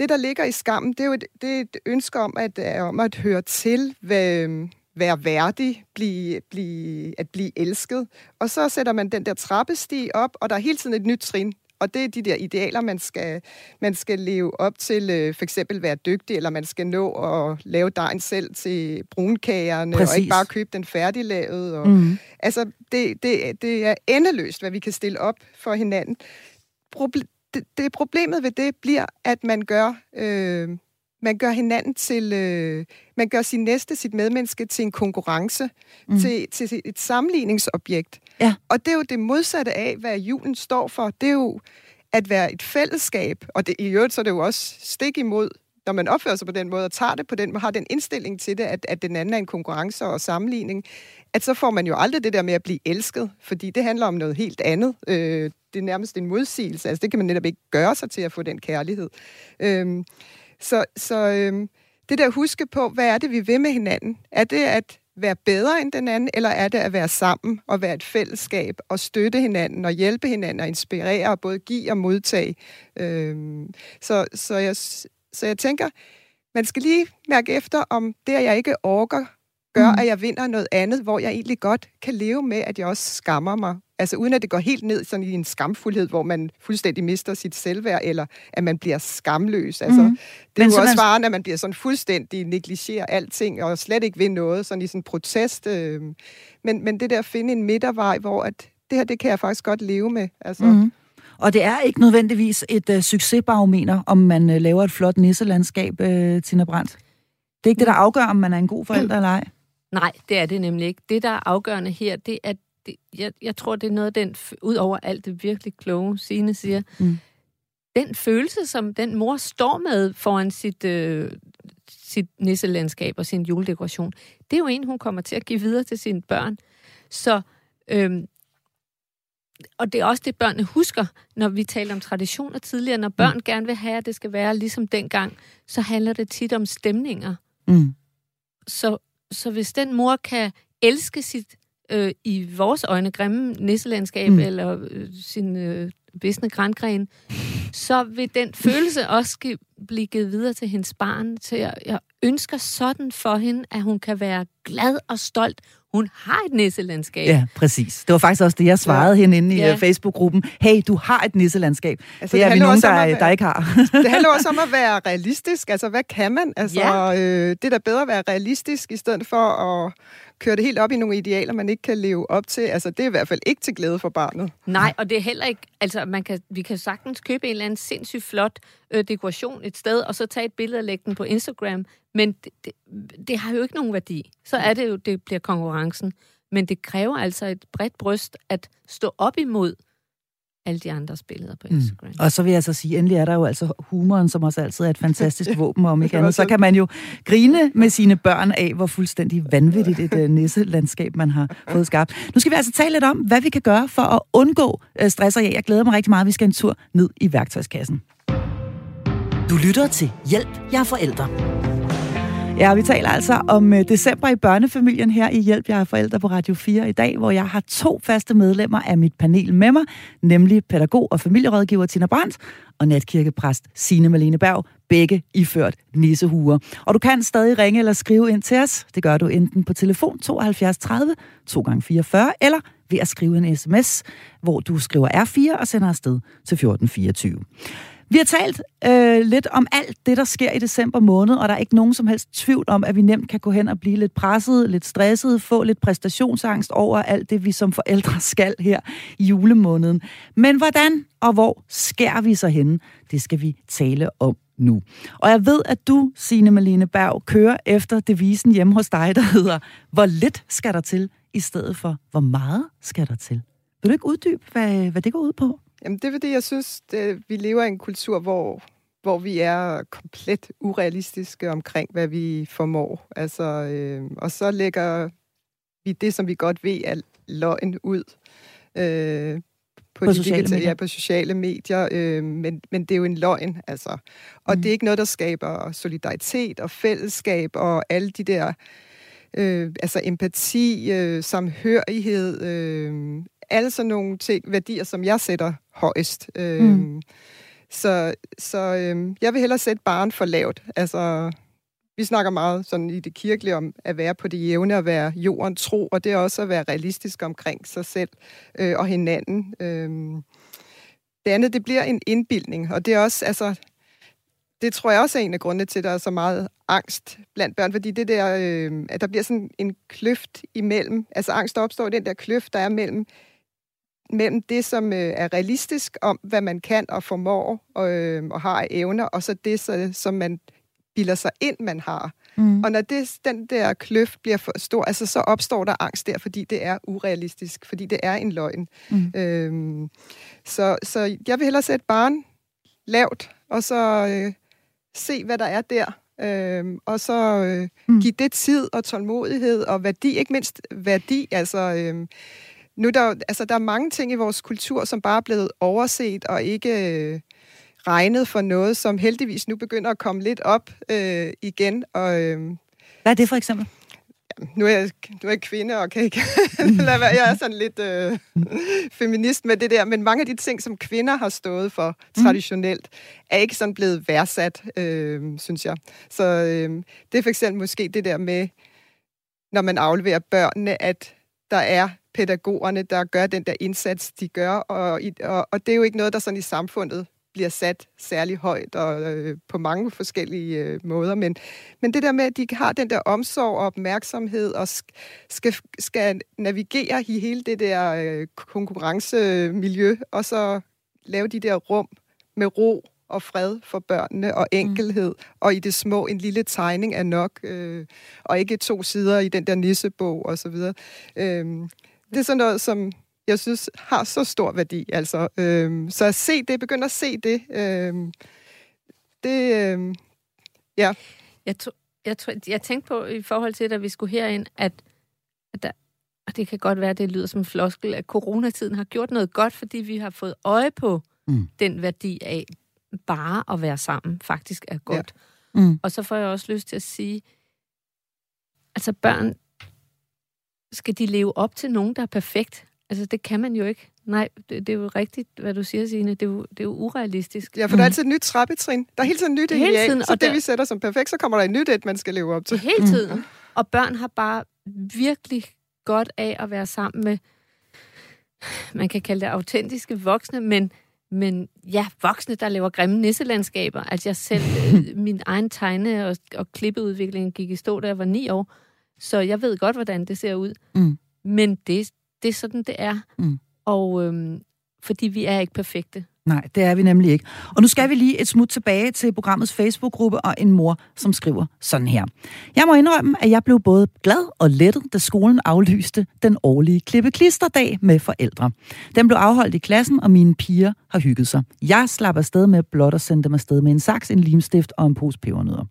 det, der ligger i skammen, det er jo et, det er et ønske om at, om at høre til, hvad, være værdig, blive, blive, at blive elsket. Og så sætter man den der trappestige op, og der er hele tiden et nyt trin. Og det er de der idealer, man skal, man skal leve op til. For eksempel være dygtig, eller man skal nå at lave dejen selv til brunkagerne, Præcis. og ikke bare købe den færdiglavet. Og, mm. altså, det, det, det er endeløst, hvad vi kan stille op for hinanden. Proble- Det, det problemet ved det bliver, at man gør øh, Man gør hinanden til, øh, man gør sin næste, sit medmenneske til en konkurrence, mm. til, til et sammenligningsobjekt. Ja. Og det er jo det modsatte af, hvad julen står for. Det er jo at være et fællesskab, og det, i øvrigt så er det jo også stik imod, når man opfører sig på den måde og tager det på den, man har den indstilling til det, at, at den anden er en konkurrence og sammenligning, at så får man jo aldrig det der med at blive elsket, fordi det handler om noget helt andet. Øh, det er nærmest en modsigelse, altså det kan man netop ikke gøre sig til at få den kærlighed. Øh, Så, så øhm, det der huske på, hvad er det, vi vil med hinanden? Er det at være bedre end den anden, eller er det at være sammen og være et fællesskab og støtte hinanden og hjælpe hinanden og inspirere og både give og modtage? Øhm, så, så, jeg, så jeg tænker, man skal lige mærke efter, om det, at jeg ikke orker, gør, mm. at jeg vinder noget andet, hvor jeg egentlig godt kan leve med, at jeg også skammer mig. Altså uden at det går helt ned sådan i en skamfuldhed, hvor man fuldstændig mister sit selvværd, eller at man bliver skamløs. Altså, mm. Det er men jo også varen, at man bliver sådan fuldstændig negligerer alting, og slet ikke vil noget, sådan i sådan en protest. Øh. Men, men det der at finde en midtervej, hvor at det her, det kan jeg faktisk godt leve med. Altså. Mm. Og det er ikke nødvendigvis et uh, succesbarometer, om man uh, laver et flot nisselandskab, uh, Tina Brandt. Det er ikke det, der afgør, om man er en god forælder mm. eller ej. Nej, det er det nemlig ikke. Det, der er afgørende her, det er, det, jeg, jeg tror, det er noget, den, ud over alt det virkelig kloge, Signe siger, mm. den følelse, som den mor står med foran sit, øh, sit nisselandskab og sin juledekoration, det er jo en, hun kommer til at give videre til sine børn. Så, øh, og det er også det, børnene husker, når vi taler om traditioner tidligere. Når børn mm. gerne vil have, at det skal være ligesom dengang, så handler det tit om stemninger. Mm. Så Så hvis den mor kan elske sit, øh, i vores øjne, grimme nisselandskab, mm. eller øh, sin øh, visne grangren, så vil den følelse også blive givet videre til hendes barn. Så jeg, jeg ønsker sådan for hende, at hun kan være glad og stolt. Hun har et nisselandskab. Ja, præcis. Det var faktisk også det, jeg svarede ja. hende inde i ja. Facebook-gruppen. Hey, du har et nisselandskab. Altså, det, det er vi nogen, der, være, der ikke har. Det handler også om at være realistisk. Altså, hvad kan man? Altså, ja. øh, det er da bedre at være realistisk, i stedet for at køre det helt op i nogle idealer, man ikke kan leve op til. Altså, det er i hvert fald ikke til glæde for barnet. Nej, og det er heller ikke... Altså, man kan, vi kan sagtens købe en eller anden sindssygt flot øh, dekoration et sted, og så tage et billede og lægge den på Instagram. Men det, det, det har jo ikke nogen værdi. Så er det jo, det bliver konkurrencen. Men det kræver altså et bredt bryst at stå op imod alle de andres billeder på Instagram. Mm. Og så vil jeg så sige, endelig er der jo altså humoren, som også altid er et fantastisk våben, om ikke andet. Så kan man jo grine med sine børn af, hvor fuldstændig vanvittigt et uh, nisselandskab, man har fået skabt. Nu skal vi altså tale lidt om, hvad vi kan gøre for at undgå uh, stress og jag. Jeg glæder mig rigtig meget, vi skal en tur ned i værktøjskassen. Du lytter til Hjælp, jeg er forældre. Ja, vi taler altså om øh, december i børnefamilien her i Hjælp, jeg er forældre på Radio fire i dag, hvor jeg har to faste medlemmer af mit panel med mig, nemlig pædagog og familierådgiver Tina Brandt og natkirkepræst Signe Malene Berg, begge iført nissehuer. Og du kan stadig ringe eller skrive ind til os. Det gør du enten på telefon tooghalvfjerds tredive to gange fireogfyrre eller ved at skrive en sms, hvor du skriver R fire og sender afsted til fjorten fireogtyve. Vi har talt øh, lidt om alt det, der sker i december måned, og der er ikke nogen som helst tvivl om, at vi nemt kan gå hen og blive lidt presset, lidt stresset, få lidt præstationsangst over alt det, vi som forældre skal her i julemåneden. Men hvordan og hvor skærer vi så henne? Det skal vi tale om nu. Og jeg ved, at du, Signe Malene Berg, kører efter devisen hjemme hos dig, der hedder, hvor lidt skal der til, i stedet for, hvor meget skal der til. Vil du ikke uddybe, hvad, hvad det går ud på? Jamen, det er fordi, jeg synes, det, vi lever i en kultur, hvor, hvor vi er komplet urealistiske omkring, hvad vi formår. Altså, øh, og så lægger vi det, som vi godt ved, er løgn ud øh, på, på, de sociale digitale, ja, på sociale medier. Øh, men, men det er jo en løgn, altså. Og mm. det er ikke noget, der skaber solidaritet og fællesskab og alle de der... Øh, altså empati, øh, samhørighed... Øh, alle sådan nogle ting, værdier, som jeg sætter højst. Øhm, mm. Så, så øhm, jeg vil hellere sætte barren for lavt. Altså, vi snakker meget sådan i det kirkelige om at være på det jævne, at være jorden tro, og det er også at være realistisk omkring sig selv øh, og hinanden. Øhm, det andet, det bliver en indbildning, og det er også, altså, det tror jeg også er en af grundene til, at der er så meget angst blandt børn, fordi det der, øh, at der bliver sådan en kløft imellem, altså angst opstår den der kløft, der er mellem mellem det, som øh, er realistisk om, hvad man kan og formår og, øh, og har evner, og så det, så, som man bilder sig ind, man har. Mm. Og når det, den der kløft bliver for stor, altså, så opstår der angst der, fordi det er urealistisk, fordi det er en løgn. Mm. Øhm, så, så jeg vil hellere sætte barn lavt, og så øh, se, hvad der er der. Øhm, og så øh, mm. give det tid og tålmodighed og værdi, ikke mindst værdi, altså... Øh, Nu der, altså, der er mange ting i vores kultur, som bare er blevet overset og ikke øh, regnet for noget, som heldigvis nu begynder at komme lidt op øh, igen. Og, øh, Hvad er det for eksempel? Jamen, nu, er jeg, nu er jeg kvinde og kan ikke lade være. Jeg er sådan lidt øh, feminist med det der, men mange af de ting, som kvinder har stået for traditionelt, er ikke sådan blevet værdsat, øh, synes jeg. Så øh, det er for eksempel måske det der med, når man afleverer børnene, at der er pædagogerne, der gør den der indsats, de gør, og, og, og det er jo ikke noget, der sådan i samfundet bliver sat særlig højt og øh, på mange forskellige øh, måder, men, men det der med, at de har den der omsorg og opmærksomhed og skal, skal navigere i hele det der øh, konkurrencemiljø, og så lave de der rum med ro og fred for børnene og enkelhed, mm. og i det små en lille tegning er nok, øh, og ikke to sider i den der nissebog og så videre. Øh, Det er sådan noget, som jeg synes har så stor værdi. Altså, øhm, så at se det, begynde at se det, øhm, det, øhm, ja. Jeg, to, jeg, to, jeg tænkte på i forhold til, at vi skulle herind, at, at der, og det kan godt være, at det lyder som en floskel, at coronatiden har gjort noget godt, fordi vi har fået øje på mm. den værdi af bare at være sammen, faktisk er godt. Ja. Mm. Og så får jeg også lyst til at sige, altså børn, skal de leve op til nogen, der er perfekt? Altså, det kan man jo ikke. Nej, det, det er jo rigtigt, hvad du siger, Signe. Det er jo, det er jo urealistisk. Ja, for der er altid et nyt trappetrin. Der er hele tiden nyt hele tiden, så det, der... vi sætter som perfekt, så kommer der et nyt, et man skal leve op til. Hele tiden. Mm. Og børn har bare virkelig godt af at være sammen med, man kan kalde det autentiske voksne, men, men ja, voksne, der laver grimme nisselandskaber. Altså, jeg selv, min egen tegne- og, og klippeudvikling gik i stå, da jeg var ni år. Så jeg ved godt, hvordan det ser ud. Mm. Men det, det er sådan, det er. Mm. Og øhm, fordi vi er ikke perfekte. Nej, det er vi nemlig ikke. Og nu skal vi lige et smut tilbage til programmets Facebook-gruppe og en mor, som skriver sådan her. Jeg må indrømme, at jeg blev både glad og lettet, da skolen aflyste den årlige klippe-klisterdag med forældre. Den blev afholdt i klassen, og mine piger har hygget sig. Jeg slap afsted med blot at sende dem afsted med en saks, en limstift og en pose pebernødder.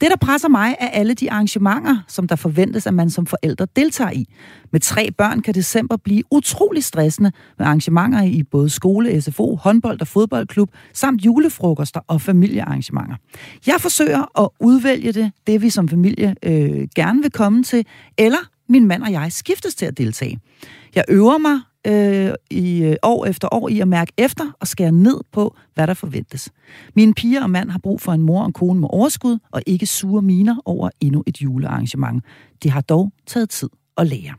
Det, der presser mig, er alle de arrangementer, som der forventes, at man som forældre deltager i. Med tre børn kan december blive utrolig stressende med arrangementer i både skole, S F O, håndbold og fodboldklub, samt julefrokoster og familiearrangementer. Jeg forsøger at udvælge det, det vi som familie øh, gerne vil komme til, eller min mand og jeg skiftes til at deltage. Jeg øver mig Øh, i år efter år i at mærke efter og skære ned på, hvad der forventes. Mine piger og mand har brug for en mor og en kone med overskud og ikke sure miner over endnu et julearrangement. Det har dog taget tid at lære.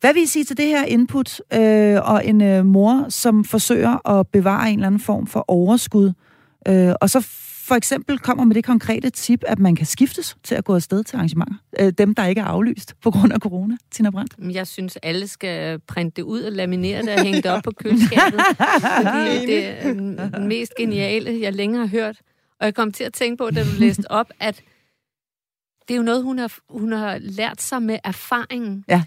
Hvad vil I sige til det her input øh, og en øh, mor, som forsøger at bevare en eller anden form for overskud, øh, og så for eksempel kommer med det konkrete tip, at man kan skiftes til at gå afsted til arrangementer. Dem, der ikke er aflyst på grund af corona. Tina Brandt? Jeg synes, alle skal printe det ud og laminere det og hænge det op på køleskabet. Fordi det er det mest geniale, jeg længere har hørt. Og jeg kom til at tænke på, da du læste op, at det er jo noget, hun har, hun har lært sig med erfaringen. Ja.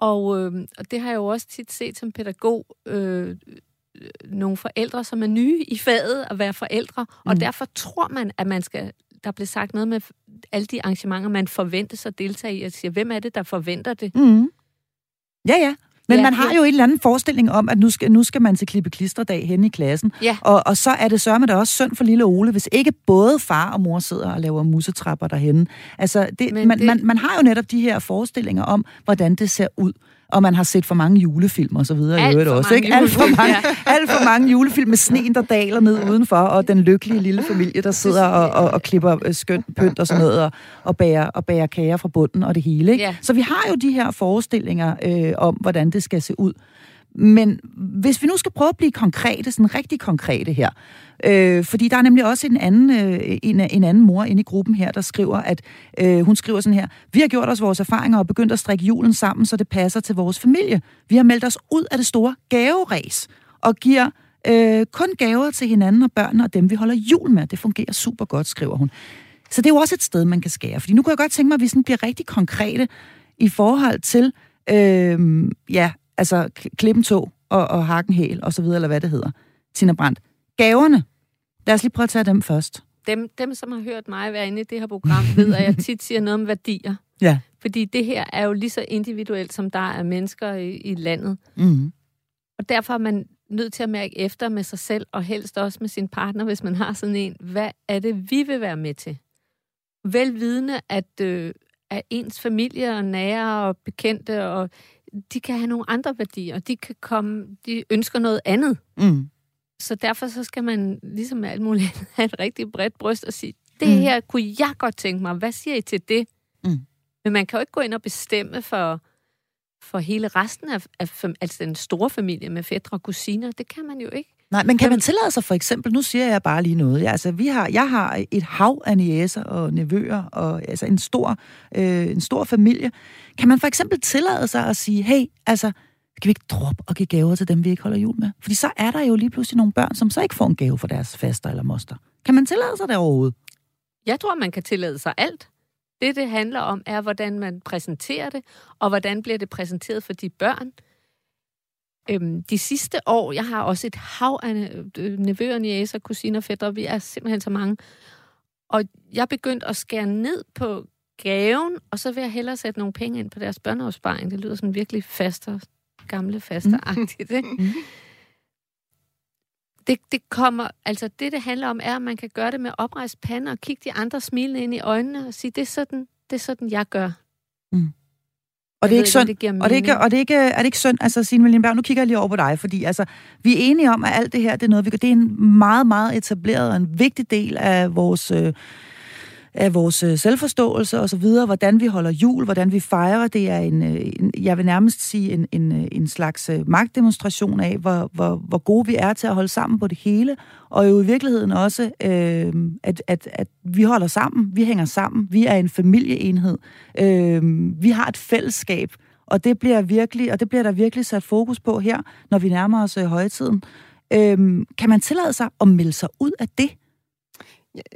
Og, øh, og det har jeg jo også tit set som pædagog, øh, nogle forældre, som er nye i faget at være forældre, og mm. derfor tror man, at man skal, der bliver sagt noget med alle de arrangementer, man forventes at deltage i, og siger, hvem er det, der forventer det? Mm. Ja, ja. Men ja, man har jo en eller anden forestilling om, at nu skal, nu skal man til klippe-klisterdag henne i klassen. Ja. Og, og så er det sørme da også synd for lille Ole, hvis ikke både far og mor sidder og laver musetrapper derhenne. Altså, det, man, det... man, man har jo netop de her forestillinger om, hvordan det ser ud. Og man har set for mange julefilm og så videre. Alt for, også, ikke? Alt, for mange, alt for mange julefilm med sneen, der daler ned udenfor, og den lykkelige lille familie, der sidder og, og, og klipper skønt pynt og sådan noget, og, og, bærer, og bærer kager fra bunden og det hele. Ikke? Ja. Så vi har jo de her forestillinger øh, om, hvordan det skal se ud. Men hvis vi nu skal prøve at blive konkrete, sådan rigtig konkrete her, øh, fordi der er nemlig også en anden, øh, en, en anden mor inde i gruppen her, der skriver, at øh, hun skriver sådan her, vi har gjort os vores erfaringer og begyndt at strikke julen sammen, så det passer til vores familie. Vi har meldt os ud af det store gaveræs og giver øh, kun gaver til hinanden og børnene og dem, vi holder jul med. Det fungerer super godt, skriver hun. Så det er jo også et sted, man kan skære. Fordi nu kunne jeg godt tænke mig, at vi sådan bliver rigtig konkrete i forhold til, øh, ja, altså klippen tog og, og hakken hæl og så videre, eller hvad det hedder. Tina Brandt. Gaverne. Lad os lige prøve at tage dem først. Dem, dem, som har hørt mig være inde i det her program, ved, at jeg tit siger noget om værdier. Ja. Fordi det her er jo lige så individuelt, som der er mennesker i, i landet. Mm-hmm. Og derfor er man nødt til at mærke efter med sig selv, og helst også med sin partner, hvis man har sådan en. Hvad er det, vi vil være med til? Velvidende, at, øh, at ens familie og nære og bekendte, og de kan have nogle andre værdier, og de kan komme, de ønsker noget andet. Mm. Så derfor så skal man, ligesom med alt muligt andet, have et rigtig bredt bryst og sige, det her kunne jeg godt tænke mig, hvad siger I til det? Mm. Men man kan jo ikke gå ind og bestemme for, for hele resten af, af altså den store familie med fætre og kusiner. Det kan man jo ikke. Nej, men kan man tillade sig for eksempel, nu siger jeg bare lige noget, ja, altså, vi har, jeg har et hav af niecer og nevøer, og altså, en, stor, øh, en stor familie. Kan man for eksempel tillade sig at sige, hey, altså, kan vi ikke droppe og give gaver til dem, vi ikke holder jul med? Fordi så er der jo lige pludselig nogle børn, som så ikke får en gave for deres faster eller moster. Kan man tillade sig det overhovedet? Jeg tror, man kan tillade sig alt. Det, det handler om, er, hvordan man præsenterer det, og hvordan bliver det præsenteret for de børn. Øhm, de sidste år, jeg har også et hav af nevøer, niecer, kusiner, fætre, vi er simpelthen så mange. Og jeg begyndte at skære ned på gaven, og så vil jeg hellere sætte nogle penge ind på deres børneopsparing. Det lyder sådan virkelig fastere. Gamle faster-agtigt, ikke? Mm. Det, det kommer, altså det, det handler om, er, at man kan gøre det med oprejst pande og kigge de andre smilende ind i øjnene og sige, det er sådan, det er sådan jeg gør. Mm. Og, det er ikke ikke, det og det er ikke synd, og det er ikke, er det ikke synd, altså Signe Malene Berg, nu kigger jeg lige over på dig, fordi altså, vi er enige om, at alt det her, det er noget, vi gør. Det er en meget, meget etableret og en vigtig del af vores... Øh, af vores selvforståelse og så videre, hvordan vi holder jul, hvordan vi fejrer. Det er en, en jeg vil nærmest sige, en, en, en slags magtdemonstration af, hvor, hvor, hvor gode vi er til at holde sammen på det hele, og jo i virkeligheden også, øh, at, at, at vi holder sammen, vi hænger sammen, vi er en familieenhed, øh, vi har et fællesskab, og det bliver virkelig, og det bliver der virkelig sat fokus på her, når vi nærmer os øh, højtiden. Øh, kan man tillade sig at melde sig ud af det?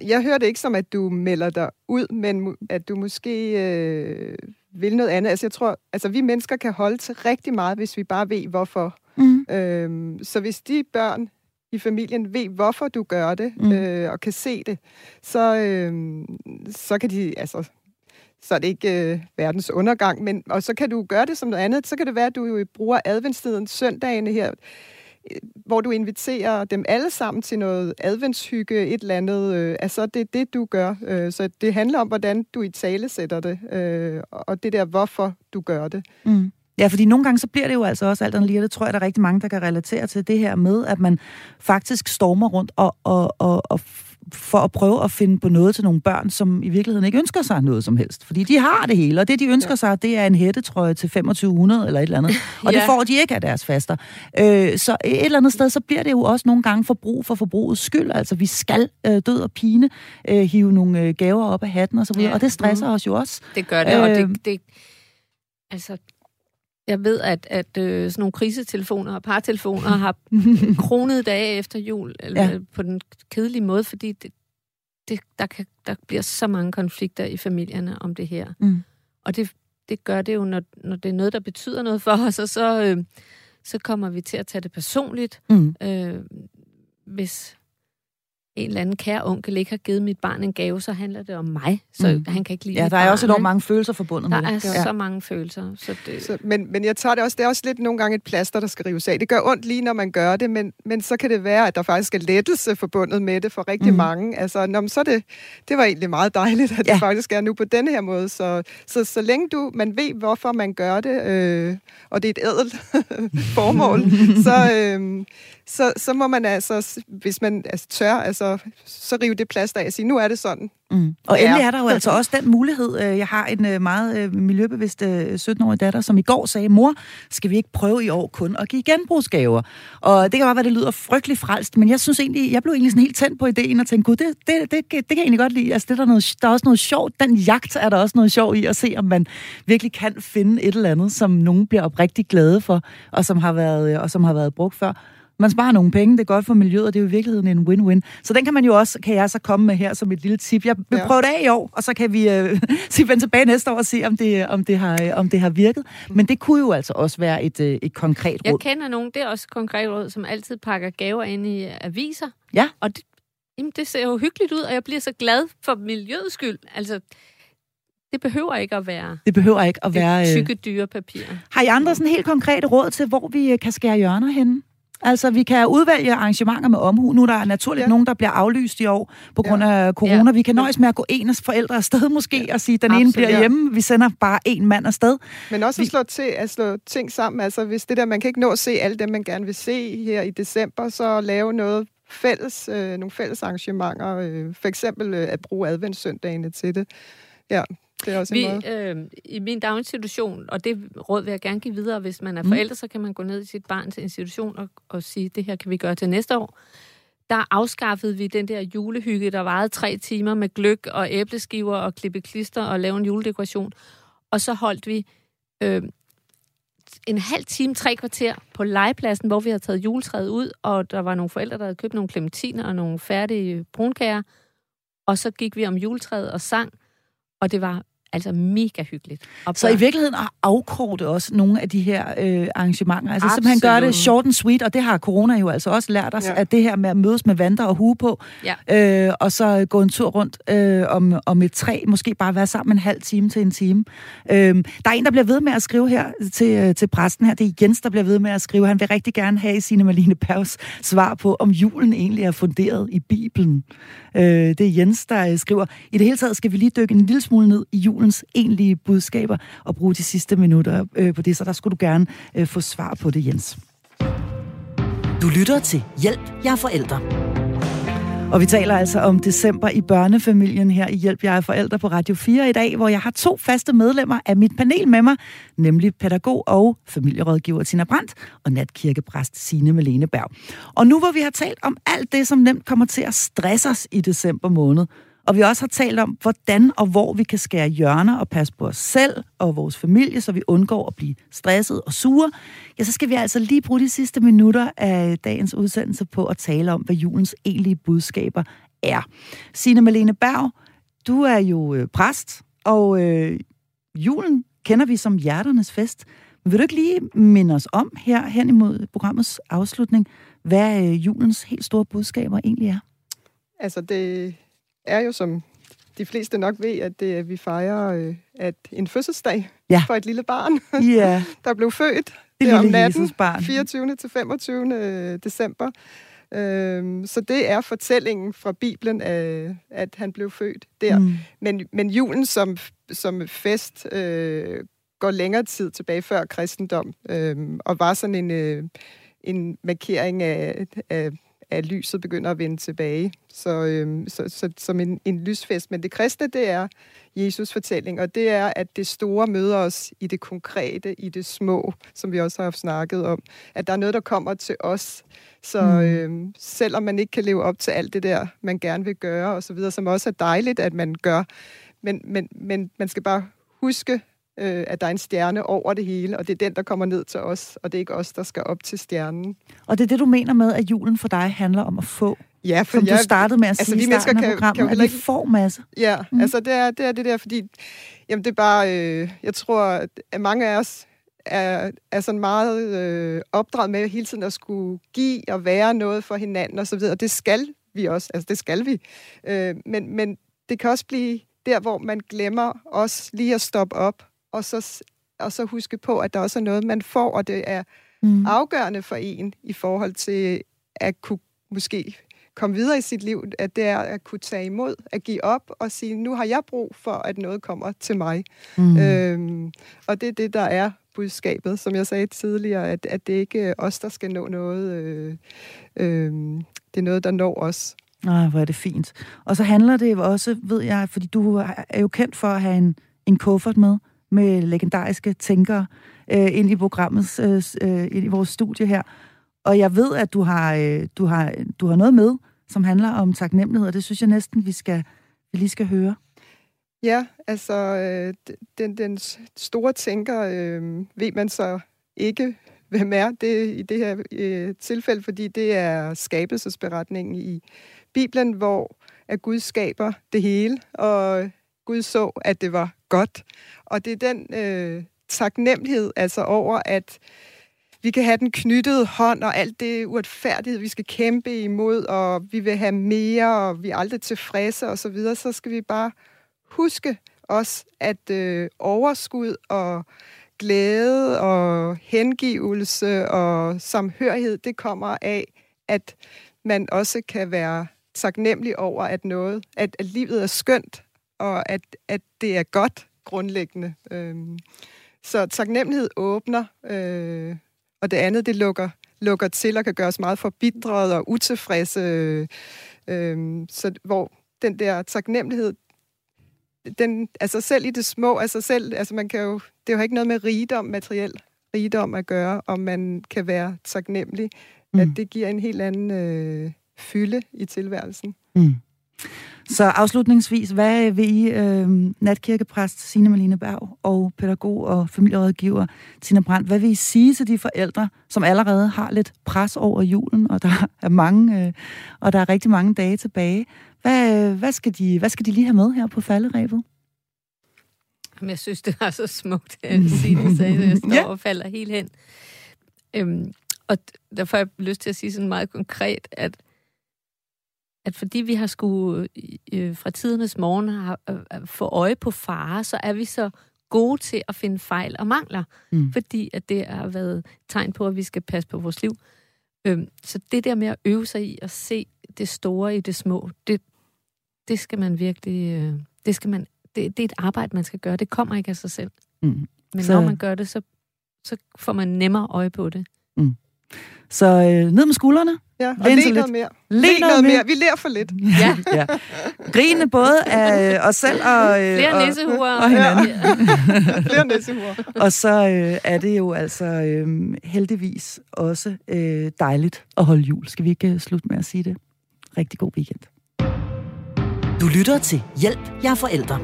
Jeg hører det ikke som, at du melder dig ud, men at du måske øh, vil noget andet. Altså, jeg tror, altså, vi mennesker kan holde til rigtig meget, hvis vi bare ved, hvorfor. Mm. Øhm, så hvis de børn i familien ved, hvorfor du gør det, mm. øh, og kan se det, så, øh, så kan de... Altså, så er det ikke øh, verdens undergang, men, og så kan du gøre det som noget andet. Så kan det være, at du jo bruger adventstiden søndagene her, hvor du inviterer dem alle sammen til noget adventshygge, et eller andet. Øh, altså, det er det, du gør. Øh, så det handler om, hvordan du i tale sætter det, øh, og det der, hvorfor du gør det. Mm. Ja, fordi nogle gange, så bliver det jo altså også alt andet lige, og det tror jeg, der er rigtig mange, der kan relatere til det her med, at man faktisk stormer rundt og, og, og, og for at prøve at finde på noget til nogle børn, som i virkeligheden ikke ønsker sig noget som helst. Fordi de har det hele, og det, de ønsker ja. sig, det er en hættetrøje til to tusind fem hundrede eller et eller andet. Og ja. det får de ikke af deres faster. Øh, så et eller andet sted, så bliver det jo også nogle gange forbrug for forbrugets skyld. Altså, vi skal øh, død og pine øh, hive nogle øh, gaver op af hatten og så videre. Ja. Og det stresser mm. os jo også. Det gør det, øh, og det... det altså... Jeg ved, at, at øh, sådan nogle krisetelefoner og partelefoner har kronet dage efter jul eller, ja. på den kedelige måde, fordi det, det, der, kan, der bliver så mange konflikter i familierne om det her. Mm. Og det, det gør det jo, når, når det er noget, der betyder noget for os, og så, øh, så kommer vi til at tage det personligt. Mm. Øh, hvis en eller anden kære onkel ikke har givet mit barn en gave, så handler det om mig, så mm. han kan ikke lide ja, mit barn. Ja, der er også enormt mange følelser forbundet der med det. Der er ja. så mange følelser. Så det... Så, men, men jeg tager det også, det er også lidt nogle gange et plaster, der skal rives af. Det gør ondt lige, når man gør det, men, men så kan det være, at der faktisk er lettelse forbundet med det for rigtig mm. mange. Altså, nå, så det, det var egentlig meget dejligt, at ja. det faktisk er nu på den her måde. Så, så, så længe du, man ved, hvorfor man gør det, øh, og det er et ædelt formål, så... Øh, Så, så må man altså, hvis man altså tør, altså, så rive det plads af og sige, nu er det sådan. Mm. Og endelig er der jo altså også den mulighed. Jeg har en meget miljøbevidst sytten-årig datter, som i går sagde, mor, skal vi ikke prøve i år kun at give genbrugsgaver? Og det kan bare være, det lyder frygtelig frelst, men jeg synes egentlig, jeg blev egentlig sådan helt tændt på ideen og tænkte, gud, det, det, det, det, det kan jeg egentlig godt lide. Altså, det, der, er noget, der er også noget sjovt. Den jagt er der også noget sjovt i at se, om man virkelig kan finde et eller andet, som nogen bliver oprigtigt glade for, og som har været, og som har været brugt før. Man sparer nogle penge, det er godt for miljøet, og det er jo i virkeligheden en win-win. Så den kan man jo også, kan jeg så komme med her som et lille tip. Jeg vil ja. prøve det af i år, og så kan vi øh, vende tilbage næste år og se, om det, om, det har, øh, om det har virket. Men det kunne jo altså også være et, øh, et konkret råd. Jeg kender nogen, det er også et konkret råd, som altid pakker gaver ind i aviser. Ja. Og det, jamen, det ser jo hyggeligt ud, og jeg bliver så glad for miljøets skyld. Altså... Det behøver ikke at være... Det behøver ikke at være... tykke dyrepapir. Har I andre sådan helt konkrete råd til, hvor vi kan skære hjørner henne? Altså, vi kan udvælge arrangementer med omhu. Nu er der naturligt ja. nogen, der bliver aflyst i år på grund ja. af corona. Ja. Vi kan nøjes med at gå enes forældre afsted måske, ja. og sige, den Absolut. ene bliver hjemme. Vi sender bare en mand afsted. Men også vi... at, slå til, at slå ting sammen. Altså, hvis det der, man kan ikke nå at se alle dem, man gerne vil se her i december, så lave noget fælles, øh, nogle fælles arrangementer. Øh, for eksempel øh, at bruge adventssøndagene til det. Ja. Vi, øh, i min daginstitution, og det råd vil jeg gerne give videre, hvis man er forældre, så kan man gå ned i sit barn til institution og, og sige, det her kan vi gøre til næste år. Der afskaffede vi den der julehygge, der varede tre timer med gløgg og æbleskiver og klippe klister og lave en juledekoration. Og så holdt vi øh, en halv time, tre kvarter på legepladsen, hvor vi havde taget juletræet ud, og der var nogle forældre, der havde købt nogle clementiner og nogle færdige brunkager. Og så gik vi om juletræet og sang, og det var altså mega hyggeligt. Og så i virkeligheden at afkorte også nogle af de her øh, arrangementer. Altså Absolut. simpelthen gøre det short and sweet, og det har corona jo altså også lært os, ja. at det her med at mødes med vandre og hue på, ja. øh, og så gå en tur rundt øh, om, om et træ, måske bare være sammen en halv time til en time. Øh, der er en, der bliver ved med at skrive her til, til præsten her. Det er Jens, der bliver ved med at skrive. Han vil rigtig gerne have Signe Malene Bergs svar på, om julen egentlig er funderet i Bibelen. Øh, det er Jens, der skriver, i det hele taget skal vi lige dykke en lille smule ned i julen egentlige budskaber og bruge de sidste minutter øh, på det, så der skulle du gerne øh, få svar på det, Jens. Du lytter til Hjælp, jeg er forældre. Og vi taler altså om december i børnefamilien her i Hjælp, jeg er forældre på Radio fire i dag, hvor jeg har to faste medlemmer af mit panel med mig, nemlig pædagog og familierådgiver Tina Brandt og natkirkepræst Signe Malene Berg. Og nu hvor vi har talt om alt det, som nemt kommer til at stresse os i december måned, og vi også har talt om, hvordan og hvor vi kan skære hjørner og passe på os selv og vores familie, så vi undgår at blive stresset og sure. Ja, så skal vi altså lige bruge de sidste minutter af dagens udsendelse på at tale om, hvad julens egentlige budskaber er. Signe Malene Berg, du er jo præst, og øh, julen kender vi som hjerternes fest. Men vil du ikke lige minde os om her hen imod programmets afslutning, hvad øh, julens helt store budskaber egentlig er? Altså det... er jo, som de fleste nok ved, at det, vi fejrer øh, at en fødselsdag ja. for et lille barn, yeah. der blev født det om natten, fireogtyvende til femogtyvende december. Øhm, så det er fortællingen fra Bibelen, af, at han blev født der. Mm. Men, men julen som, som fest øh, går længere tid tilbage før kristendom, øh, og var sådan en, øh, en markering af... af at lyset begynder at vende tilbage. Så, øhm, så, så som en, en lysfest. Men det kristne, det er Jesus' fortælling, og det er, at det store møder os i det konkrete, i det små, som vi også har snakket om. At der er noget, der kommer til os. Så øhm, selvom man ikke kan leve op til alt det der, man gerne vil gøre, og så videre, som også er dejligt, at man gør. Men, men, men man skal bare huske, at der er en stjerne over det hele, og det er den, der kommer ned til os, og det er ikke os, der skal op til stjernen. Og det er det, du mener med, at julen for dig handler om at få, ja, for som jeg, du startede med at altså, sige i starten af programmet, kan at vi ikke... får masse. Ja, mm. altså det er, det er det der, fordi jamen, det er bare, øh, jeg tror, at mange af os er, er sådan meget øh, opdraget med hele tiden at skulle give og være noget for hinanden og så videre, og det skal vi også, altså det skal vi. Øh, men, men det kan også blive der, hvor man glemmer også lige at stoppe op, Og så, og så huske på, at der også er noget, man får, og det er mm. afgørende for en i forhold til at kunne måske komme videre i sit liv, at det er at kunne tage imod, at give op og sige, nu har jeg brug for, at noget kommer til mig. Mm. Øhm, og det er det, der er budskabet, som jeg sagde tidligere, at, at det ikke er os, der skal nå noget. Øh, øh, det er noget, der når os. Ej, hvor er det fint. Og så handler det også, ved jeg, fordi du er jo kendt for at have en, en kuffert med, med legendariske tænkere øh, ind i programmet, øh, ind i vores studie her. Og jeg ved, at du har, øh, du, har, du har noget med, som handler om taknemmelighed, og det synes jeg næsten, vi, skal, vi lige skal høre. Ja, altså øh, den, den store tænker øh, ved man så ikke hvem er det i det her øh, tilfælde, fordi det er skabelsesberetningen i Bibelen, hvor at Gud skaber det hele, og Gud så, at det var godt. Og det er den øh, taknemmelighed altså over, at vi kan have den knyttede hånd, og alt det uretfærdighed, vi skal kæmpe imod, og vi vil have mere, og vi er aldrig tilfredse, og så videre, så skal vi bare huske også, at øh, overskud og glæde og hengivelse og samhørighed, det kommer af, at man også kan være taknemmelig over, at noget, at, at livet er skønt, og at, at det er godt grundlæggende. Øhm, så taknemmelighed åbner, øh, og det andet, det lukker, lukker til og kan gøre os meget forbitret og utilfredse. Øh, øh, så hvor den der taknemmelighed, den, altså selv i det små, altså selv, altså man kan jo, det er jo ikke noget med rigdom, materiel rigdom at gøre, om man kan være taknemmelig, mm. at det giver en helt anden øh, fylde i tilværelsen. Mm. Så afslutningsvis, hvad vil I, øh, natkirkepræst Signe Malene Berg og pædagog og familierådgiver Tina Brandt, hvad vil I sige til de forældre, som allerede har lidt pres over julen, og der er mange, øh, og der er rigtig mange dage tilbage? Hvad, hvad, skal de, hvad skal de lige have med her på falderebet? Jeg synes, det er så smukt, at Signe sagde, at jeg står ja. og falder helt hen. Øhm, og derfor har jeg lyst til at sige sådan meget konkret, at at fordi vi har skulle øh, fra tidernes morgen har, øh, få øje på fare, så er vi så gode til at finde fejl og mangler, mm. fordi at det har været tegn på, at vi skal passe på vores liv. Øhm, så det der med at øve sig i at se det store i det små, det, det skal man virkelig, øh, det skal man, det, det er et arbejde, man skal gøre. Det kommer ikke af sig selv. Mm. Men så når man gør det, så, så får man nemmere øje på det. Mm. Så øh, ned med skuldrene. Ja, og lidt noget mere. Lidt noget mere. Vi lærer for lidt. Ja. ja. Grine både af os selv og øh, flere næsehuer og hinanden. Ja. Flere næsehuer. Og så øh, er det jo altså øh, heldigvis også øh, dejligt at holde jul. Skal vi ikke slutte med at sige det? Rigtig god weekend. Du lytter til Hjælp, jeg er forældre.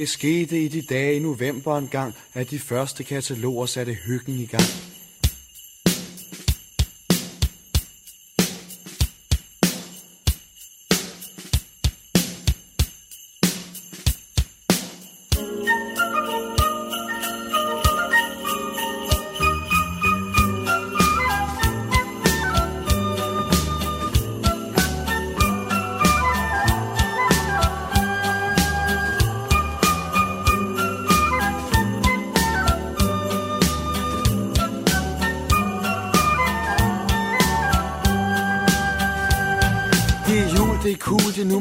Det skete i de dage i november engang, at de første kataloger satte hyggen i gang.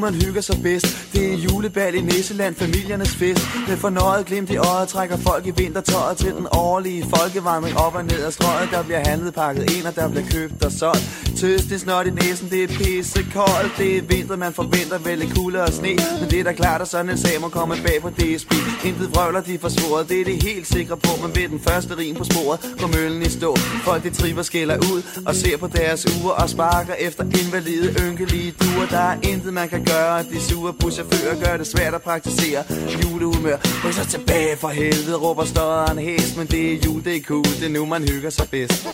Man hygger sig bedst. Det er julebal i Nisseland, familiernes fest. Med fornøjet glimt i øjet trækker folk i vintertøjet til den årlige folkevandring op og ned ad strøget. Der bliver handlet, pakket ind, og der bliver købt og solgt. Tøst, det snot i næsen, det er pissekoldt. Det er vinter, man forventer vel lidt kulde og sne. Men det er da klart, at sådan en sag må komme bag på D S B. Intet vrøvler, de forsvoret, det er det helt sikre på. Men ved den første rim på sporet går møllen i stå. Folk de triver skiller ud og ser på deres uger og sparker efter invalide, ynkelige duer. Der er intet, man kan gøre, de sure buschauffører gør det svært at praktisere julehumør. Ryk så tilbage for helvede, råber støderen hæs. Men det er jul, det er cool, det er nu, man hygger sig bedst.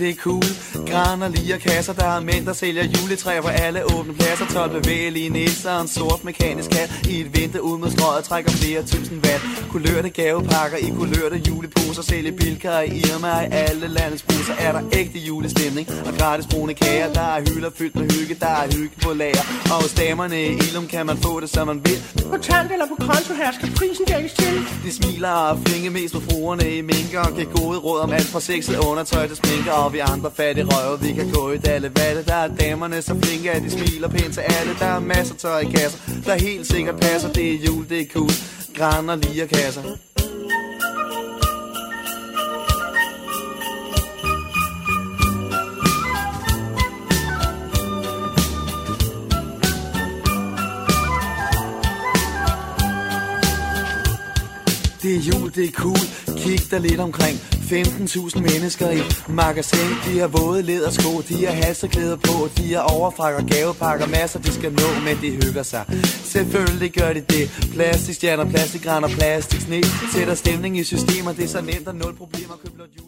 Det er cool. Graner, liger, kasser, der er mænd, der sælger juletræer på alle åbne pladser. tolv bevægelige nisser og en sort mekanisk hat. I et vente ud mod strøget trækker flere tusind watt. Kulørte gavepakker i kulørte juleposer. Sælger bilkar i Irma i alle landets busser. Er der ægte julestemning og gratis brune kager. Der er hylder fyldt med hygge, der er hygge på lager. Og hos damerne i Illum kan man få det, som man vil. Kontant eller på konto her skal prisen dækkes til. De smiler og flinge mest på fruerne i minker. Og giver gode råd om alt fra sexet undertøj til sminker. Og vi andre fattige røve, vi kan gå i Dalle valde. Der er damerne så flinke, at de smiler pænt til alle. Der er masser af tøj i kasser, der helt sikkert passer. Det er jul, det er cool, graner, lige og kasser. er jul, det er cool. Kig dig lidt omkring. femten tusind mennesker i magasin. De har våde lædersko, de har halseklæder på. De har overfrak og gavepakker. Masser de skal nå, men de hygger sig. Selvfølgelig gør de det. Plastikstjerner, plastikgræn og plastiksne. Sætter stemning i systemer. Det er så nemt og nul problemer. Køb blot jul.